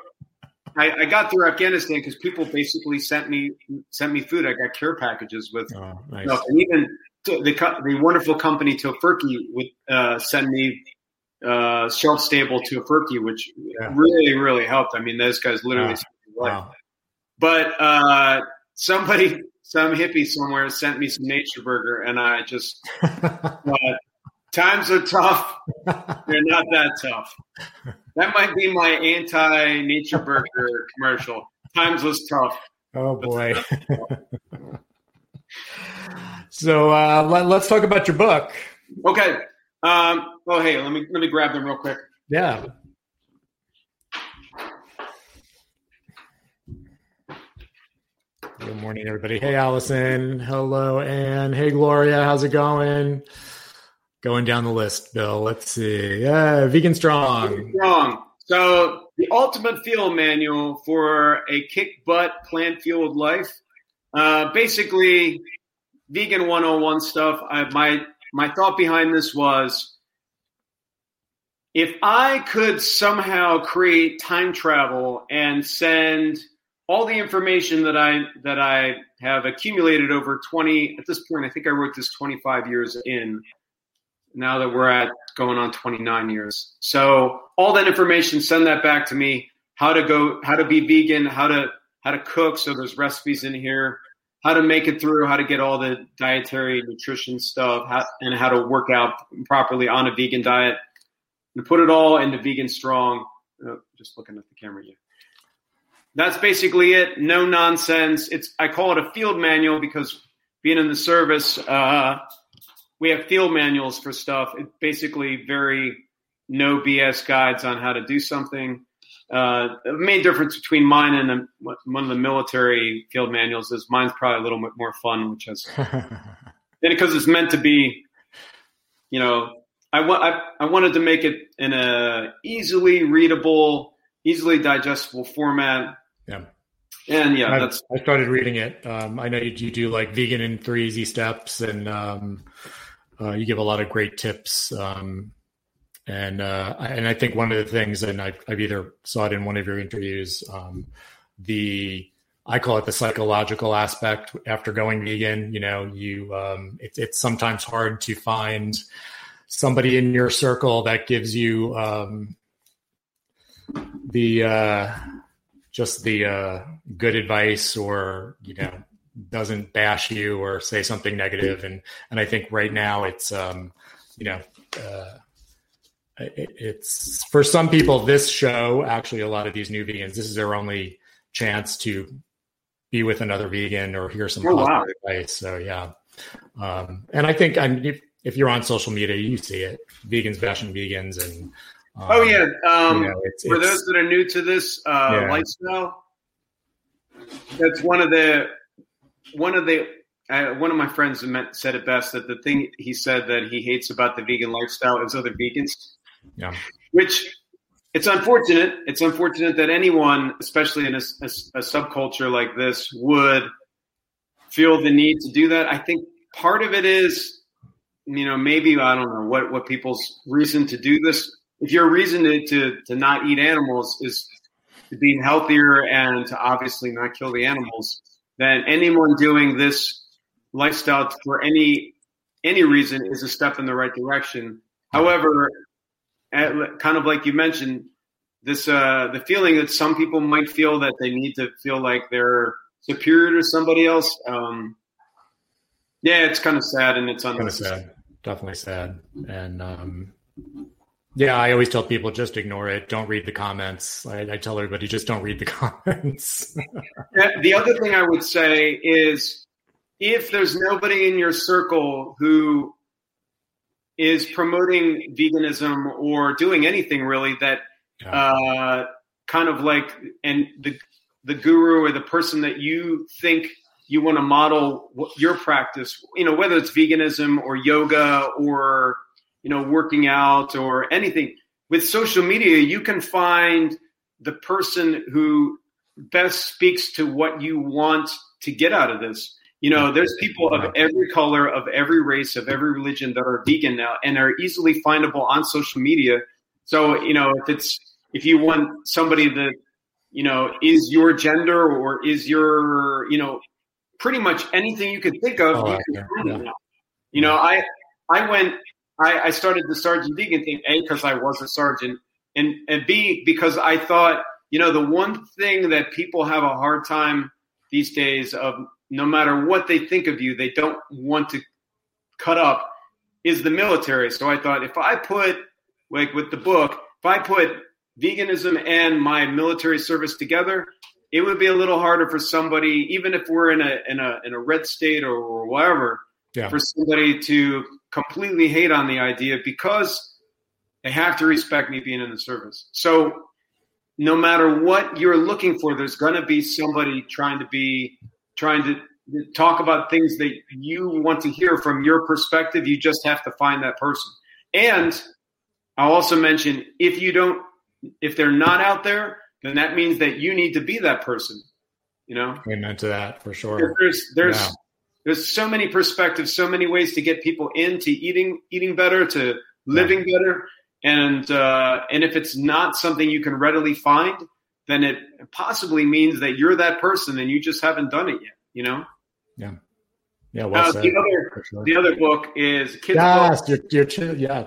I, I got through Afghanistan because people basically sent me sent me food. I got care packages with oh, nice. stuff, and even the the wonderful company Tofurky would uh, send me uh, shelf stable Tofurky, which yeah. really really helped. I mean, those guys literally. Wow. Saved my life. Wow. But uh, somebody. Some hippie somewhere sent me some Nature Burger, and I just thought, times are tough. They're not that tough. That might be my anti-Nature Burger commercial. Times was tough. Oh, boy. So uh, let, let's talk about your book. Okay. Um, oh, hey, let me let me grab them real quick. Yeah. Good morning, everybody. Hey, Allison. Hello, Anne. Hey, Gloria. How's it going? Going down the list, Bill. Let's see. Yeah, Vegan Strong. Vegan Strong. So the ultimate fuel manual for a kick-butt, plant-fueled life. Uh, basically, Vegan one oh one stuff. I, my, my thought behind this was, if I could somehow create time travel and send – all the information that I that I have accumulated over twenty, at this point, I think I wrote this twenty-five years in, now that we're at going on twenty-nine years. So all that information, send that back to me, how to go, how to be vegan, how to how to cook. So there's recipes in here, how to make it through, how to get all the dietary nutrition stuff, how, and how to work out properly on a vegan diet. And put it all into Vegan Strong. Oh, just looking at the camera here. That's basically it. No nonsense. It's I call it a field manual because being in the service, uh, we have field manuals for stuff. It's basically very no B S guides on how to do something. Uh, the main difference between mine and the, one of the military field manuals is mine's probably a little bit more fun, which is – because it's meant to be, you know, I, wa- I, I wanted to make it in a easily readable, easily digestible format. Yeah. And yeah, I, that's. I started reading it. Um, I know you, you do like Vegan in Three Easy Steps, and um, uh, you give a lot of great tips. Um, and uh, and I think one of the things, and I've, I've either saw it in one of your interviews, um, the I call it the psychological aspect after going vegan. You know, you um, it, it's sometimes hard to find somebody in your circle that gives you um, the uh, just the uh, good advice, or you know, doesn't bash you or say something negative. And and I think right now it's um, you know. Uh, it, it's for some people, this show, actually a lot of these new vegans, this is their only chance to be with another vegan or hear some oh, positive wow. advice. So yeah. Um, and I think I mean, if, if you're on social media, you see it, vegans bashing vegans. And um, oh yeah. Um, you know, it's, for it's, those that are new to this uh, yeah. lifestyle, that's one of the, one of the, uh, one of my friends said it best, that the thing he said that he hates about the vegan lifestyle is other vegans. Yeah. Which it's unfortunate. It's unfortunate that anyone, especially in a, a, a subculture like this, would feel the need to do that. I think part of it is, you know, maybe, I don't know what, what people's reason to do this. If your reason to, to, to not eat animals is to be healthier and to obviously not kill the animals, then anyone doing this lifestyle for any, any reason is a step in the right direction. However, At, kind of like you mentioned, this uh, the feeling that some people might feel that they need to feel like they're superior to somebody else. Um, yeah, it's kind of sad, and it's unnecessary. Kind of sad. Definitely sad. And um, yeah, I always tell people just ignore it. Don't read the comments. I, I tell everybody just don't read the comments. The other thing I would say is if there's nobody in your circle who is promoting veganism or doing anything really that uh, kind of like, and the the guru or the person that you think you want to model your practice, you know, whether it's veganism or yoga or, you know, working out or anything. With social media, you can find the person who best speaks to what you want to get out of this. You know, there's people of every color, of every race, of every religion that are vegan now and are easily findable on social media. So, you know, if it's if you want somebody that, you know, is your gender or is your, you know, pretty much anything you could think of. Oh, you, can yeah, yeah. you know, I I went I, I started the Sergeant Vegan thing, A, because I was a sergeant, and, and B, because I thought, you know, the one thing that people have a hard time these days of no matter what they think of you, they don't want to cut up is the military. So I thought if I put, like with the book, if I put veganism and my military service together, it would be a little harder for somebody, even if we're in a in a in a red state or, or whatever, yeah. for somebody to completely hate on the idea because they have to respect me being in the service. So no matter what you're looking for, there's going to be somebody trying to be trying to talk about things that you want to hear from your perspective. You just have to find that person. And I'll also mention, if you don't, if they're not out there, then that means that you need to be that person, you know? Amen to that for sure. There's, there's, yeah. there's so many perspectives, so many ways to get people into eating, eating better, to living yeah. better. And, uh, and if it's not something you can readily find, then it possibly means that you're that person and you just haven't done it yet, you know? Yeah. Yeah. Well uh, said, the, other, sure. the other book is Kids. Yes, book. You're, you're, yeah.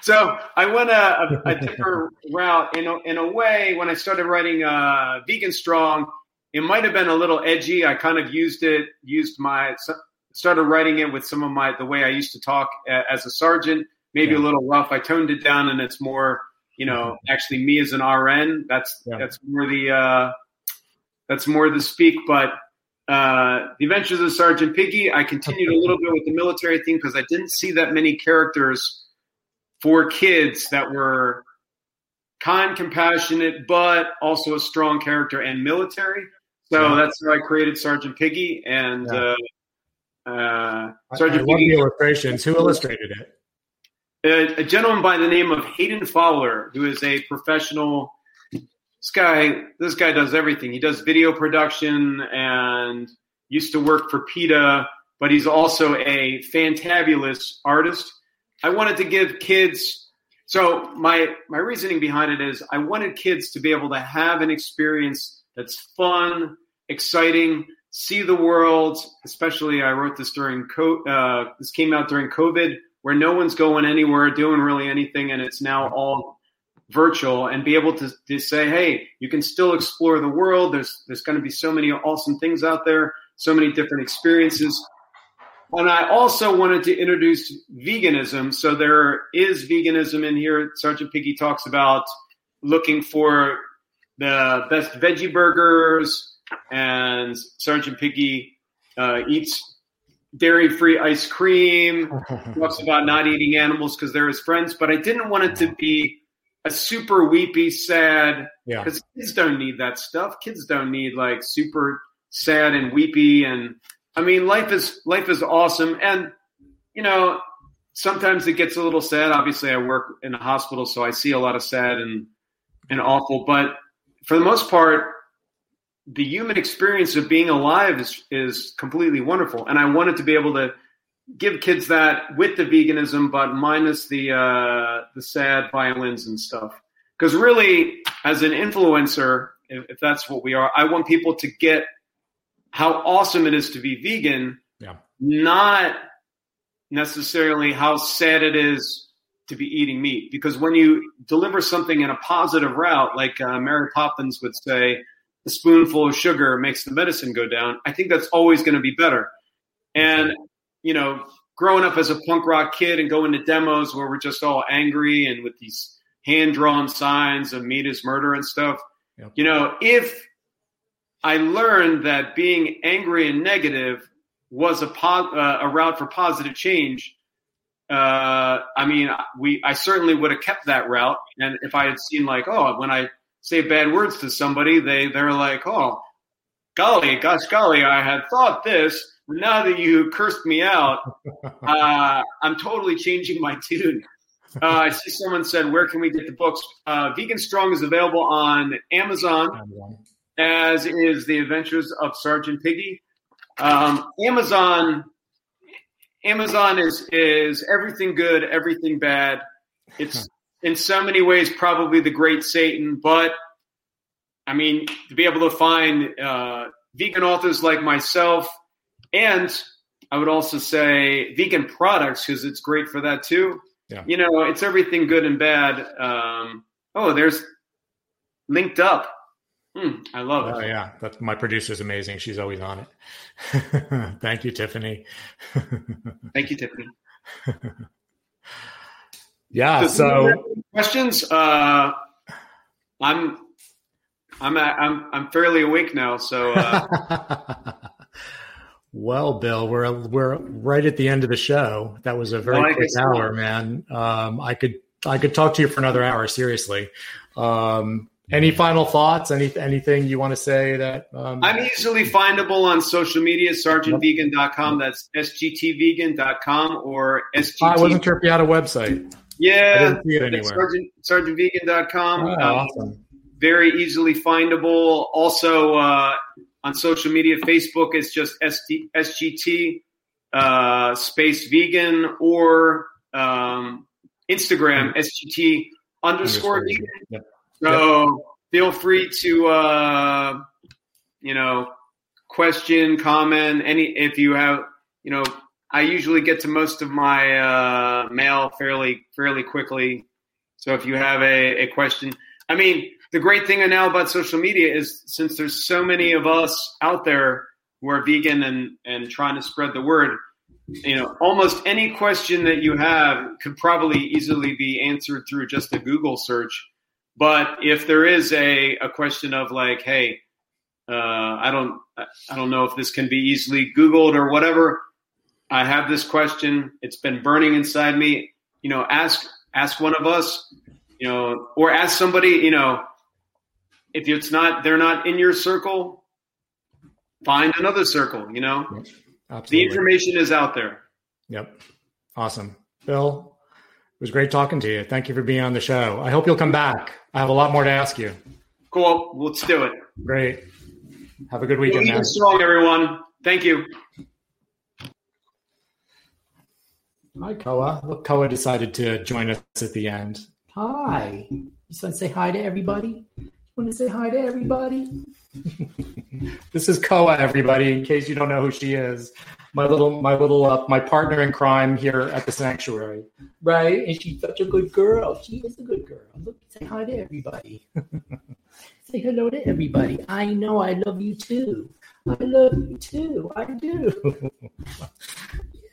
So I went a, a, a different route. In a, in a way, when I started writing uh, Vegan Strong, it might have been a little edgy. I kind of used it, used my, started writing it with some of my, the way I used to talk as a sergeant, maybe yeah. a little rough. I toned it down and it's more, you know, actually me as an R N, that's, yeah. that's more the, uh, that's more the speak, but, uh, The Adventures of Sergeant Piggy, I continued a little bit with the military thing because I didn't see that many characters for kids that were kind, compassionate, but also a strong character and military. So yeah. that's how I created Sergeant Piggy and, yeah. uh, uh, Sergeant I, I Piggy. Love the illustrations. Who illustrated it? A gentleman by the name of Hayden Fowler, who is a professional this guy, this guy does everything. He does video production and used to work for PETA, but he's also a fantabulous artist. I wanted to give kids, so my, my reasoning behind it is I wanted kids to be able to have an experience that's fun, exciting, see the world, especially I wrote this during, uh, this came out during COVID, where no one's going anywhere, doing really anything, and it's now all virtual, and be able to, to say, hey, you can still explore the world. There's there's going to be so many awesome things out there, so many different experiences. And I also wanted to introduce veganism. So there is veganism in here. Sergeant Piggy talks about looking for the best veggie burgers, and Sergeant Piggy uh, eats dairy-free ice cream, talks about not eating animals because they're his friends. But I didn't want it to be a super weepy, sad, because yeah. kids don't need that stuff. Kids don't need like super sad and weepy. And I mean, life is life is awesome. And, you know, sometimes it gets a little sad. Obviously, I work in a hospital, so I see a lot of sad and, and awful. But for the most part, the human experience of being alive is, is completely wonderful. And I wanted to be able to give kids that with the veganism, but minus the uh, the sad violins and stuff. Because really, as an influencer, if, if that's what we are, I want people to get how awesome it is to be vegan, yeah. not necessarily how sad it is to be eating meat. Because when you deliver something in a positive route, like uh, Mary Poppins would say, a spoonful of sugar makes the medicine go down. I think that's always going to be better. And mm-hmm. you know, growing up as a punk rock kid and going to demos where we're just all angry and with these hand-drawn signs of meat is murder and stuff, yep. you know, if I learned that being angry and negative was a, po- uh, a route for positive change, uh, I mean, we I certainly would have kept that route. And if I had seen like, oh, when I say bad words to somebody, they, they're like, oh, golly, gosh, golly, I had thought this. Now that you cursed me out, uh, I'm totally changing my tune. Uh, I see someone said, where can we get the books? Uh, Vegan Strong is available on Amazon, Amazon, as is The Adventures of Sergeant Piggy. Um, Amazon Amazon is, is everything good, everything bad. It's in so many ways probably the great Satan, but, I mean, to be able to find uh, vegan authors like myself, and I would also say vegan products, because it's great for that too. Yeah. You know, it's everything good and bad. Um, oh, there's Linked Up. Mm, I love oh, it. Oh, yeah. That's, my producer's amazing. She's always on it. Thank you, Tiffany. Thank you, Tiffany. yeah. Does so questions. Uh, I'm, I'm, I'm, I'm fairly awake now. So, uh, well, Bill, we're we're right at the end of the show. That was a very well, quick hour, man. Um, I could I could talk to you for another hour, seriously. Um, any final thoughts? Any anything you want to say? That um, I'm easily findable on social media, sergeant vegan dot com. That's S G T vegan dot com or S G T. I wasn't sure if you had a website. Yeah, I didn't see it anywhere. Sergeant, sergeant vegan dot com. Oh, awesome. Um, very easily findable. Also. Uh, On social media, Facebook is just S G T uh, space vegan, or um, Instagram S G T underscore vegan. Yep. So yep. feel free to uh, you know question, comment, any if you have you know. I usually get to most of my uh, mail fairly fairly quickly. So if you have a, a question, I mean. The great thing now about social media is since there's so many of us out there who are vegan and, and trying to spread the word, you know, almost any question that you have could probably easily be answered through just a Google search. But if there is a, a question of like, hey, uh, I don't I don't know if this can be easily Googled or whatever. I have this question. It's been burning inside me. You know, ask ask one of us, you know, or ask somebody, you know. If it's not, they're not in your circle, find another circle, you know? Yep, absolutely. The information is out there. Yep. Awesome. Bill, it was great talking to you. Thank you for being on the show. I hope you'll come back. I have a lot more to ask you. Of Cool. Let's do it. Great. Have a good weekend. Vegan Strong, everyone. Thank you. Hi, Koa. Look, Koa decided to join us at the end. Hi. You just want to say hi to everybody? You want to say hi to everybody? This is Koa, everybody, in case you don't know who she is. My little, my little, uh, my partner in crime here at the sanctuary. Right? And she's such a good girl. She is a good girl. Look, say hi to everybody. Say hello to everybody. I know I love you too. I love you too. I do.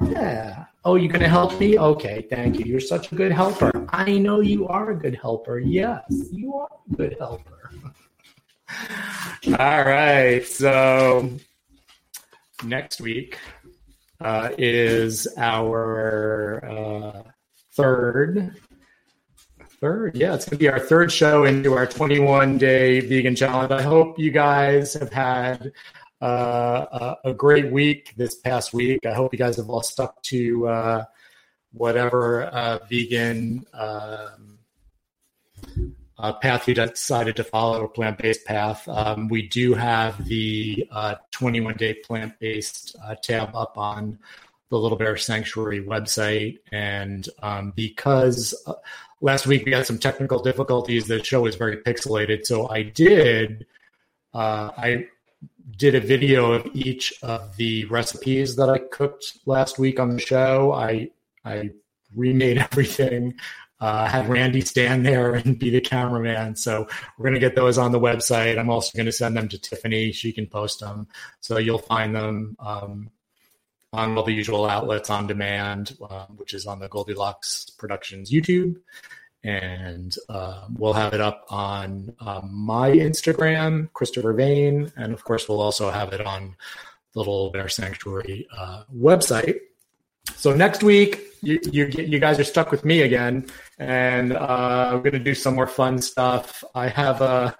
Yeah. Oh, you're going to help me? Okay, thank you. You're such a good helper. I know you are a good helper. Yes, you are a good helper. All right. So next week uh, is our uh, third. Third, yeah, it's going to be our third show into our twenty-one day vegan challenge. I hope you guys have had uh, a, a great week this past week. I hope you guys have all stuck to uh, whatever uh, vegan um, uh, path you decided to follow, or plant-based path. Um, we do have the uh, twenty-one day plant-based uh, tab up on the Little Bear Sanctuary website, and um, because uh, last week we had some technical difficulties, the show is very pixelated. So I did, uh, I did a video of each of the recipes that I cooked last week on the show. I I remade everything. Uh, had Randy stand there and be the cameraman. So we're going to get those on the website. I'm also going to send them to Tiffany. She can post them. So you'll find them Um, on all the usual outlets on demand, uh, which is on the Goldilocks Productions YouTube. And uh, we'll have it up on uh, my Instagram, Christopher Vane. And of course, we'll also have it on the Little Bear Sanctuary uh, website. So next week, you, you, you guys are stuck with me again. And uh, we're going to do some more fun stuff. I have a,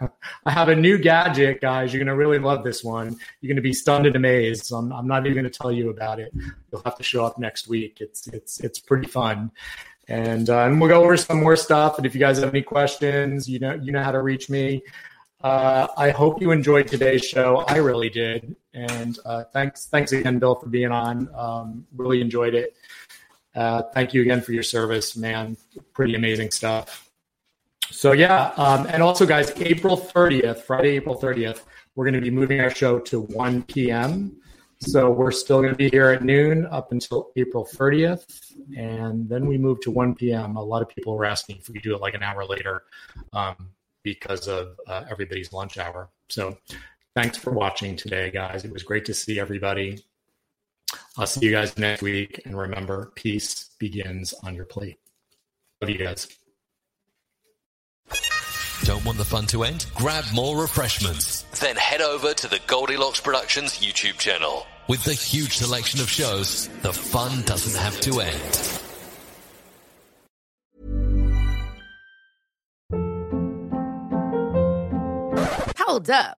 I have a new gadget, guys. You're going to really love this one. You're going to be stunned and amazed. So I'm, I'm not even going to tell you about it. You'll have to show up next week. It's it's it's pretty fun. And, uh, and we'll go over some more stuff. And if you guys have any questions, you know, you know how to reach me. Uh, I hope you enjoyed today's show. I really did. And uh, thanks thanks again, Bill, for being on. Um, really enjoyed it. Uh, thank you again for your service, man. Pretty amazing stuff. So, yeah. Um, and also, guys, April thirtieth, Friday, April thirtieth, we're going to be moving our show to one p.m. So we're still going to be here at noon up until April thirtieth. And then we move to one p.m. A lot of people were asking if we could do it like an hour later um, because of uh, everybody's lunch hour. So thanks for watching today, guys. It was great to see everybody. I'll see you guys next week. And remember, peace begins on your plate. Love you guys. Don't want the fun to end? Grab more refreshments. Then head over to the Goldilocks Productions YouTube channel. With the huge selection of shows, the fun doesn't have to end. Hold up.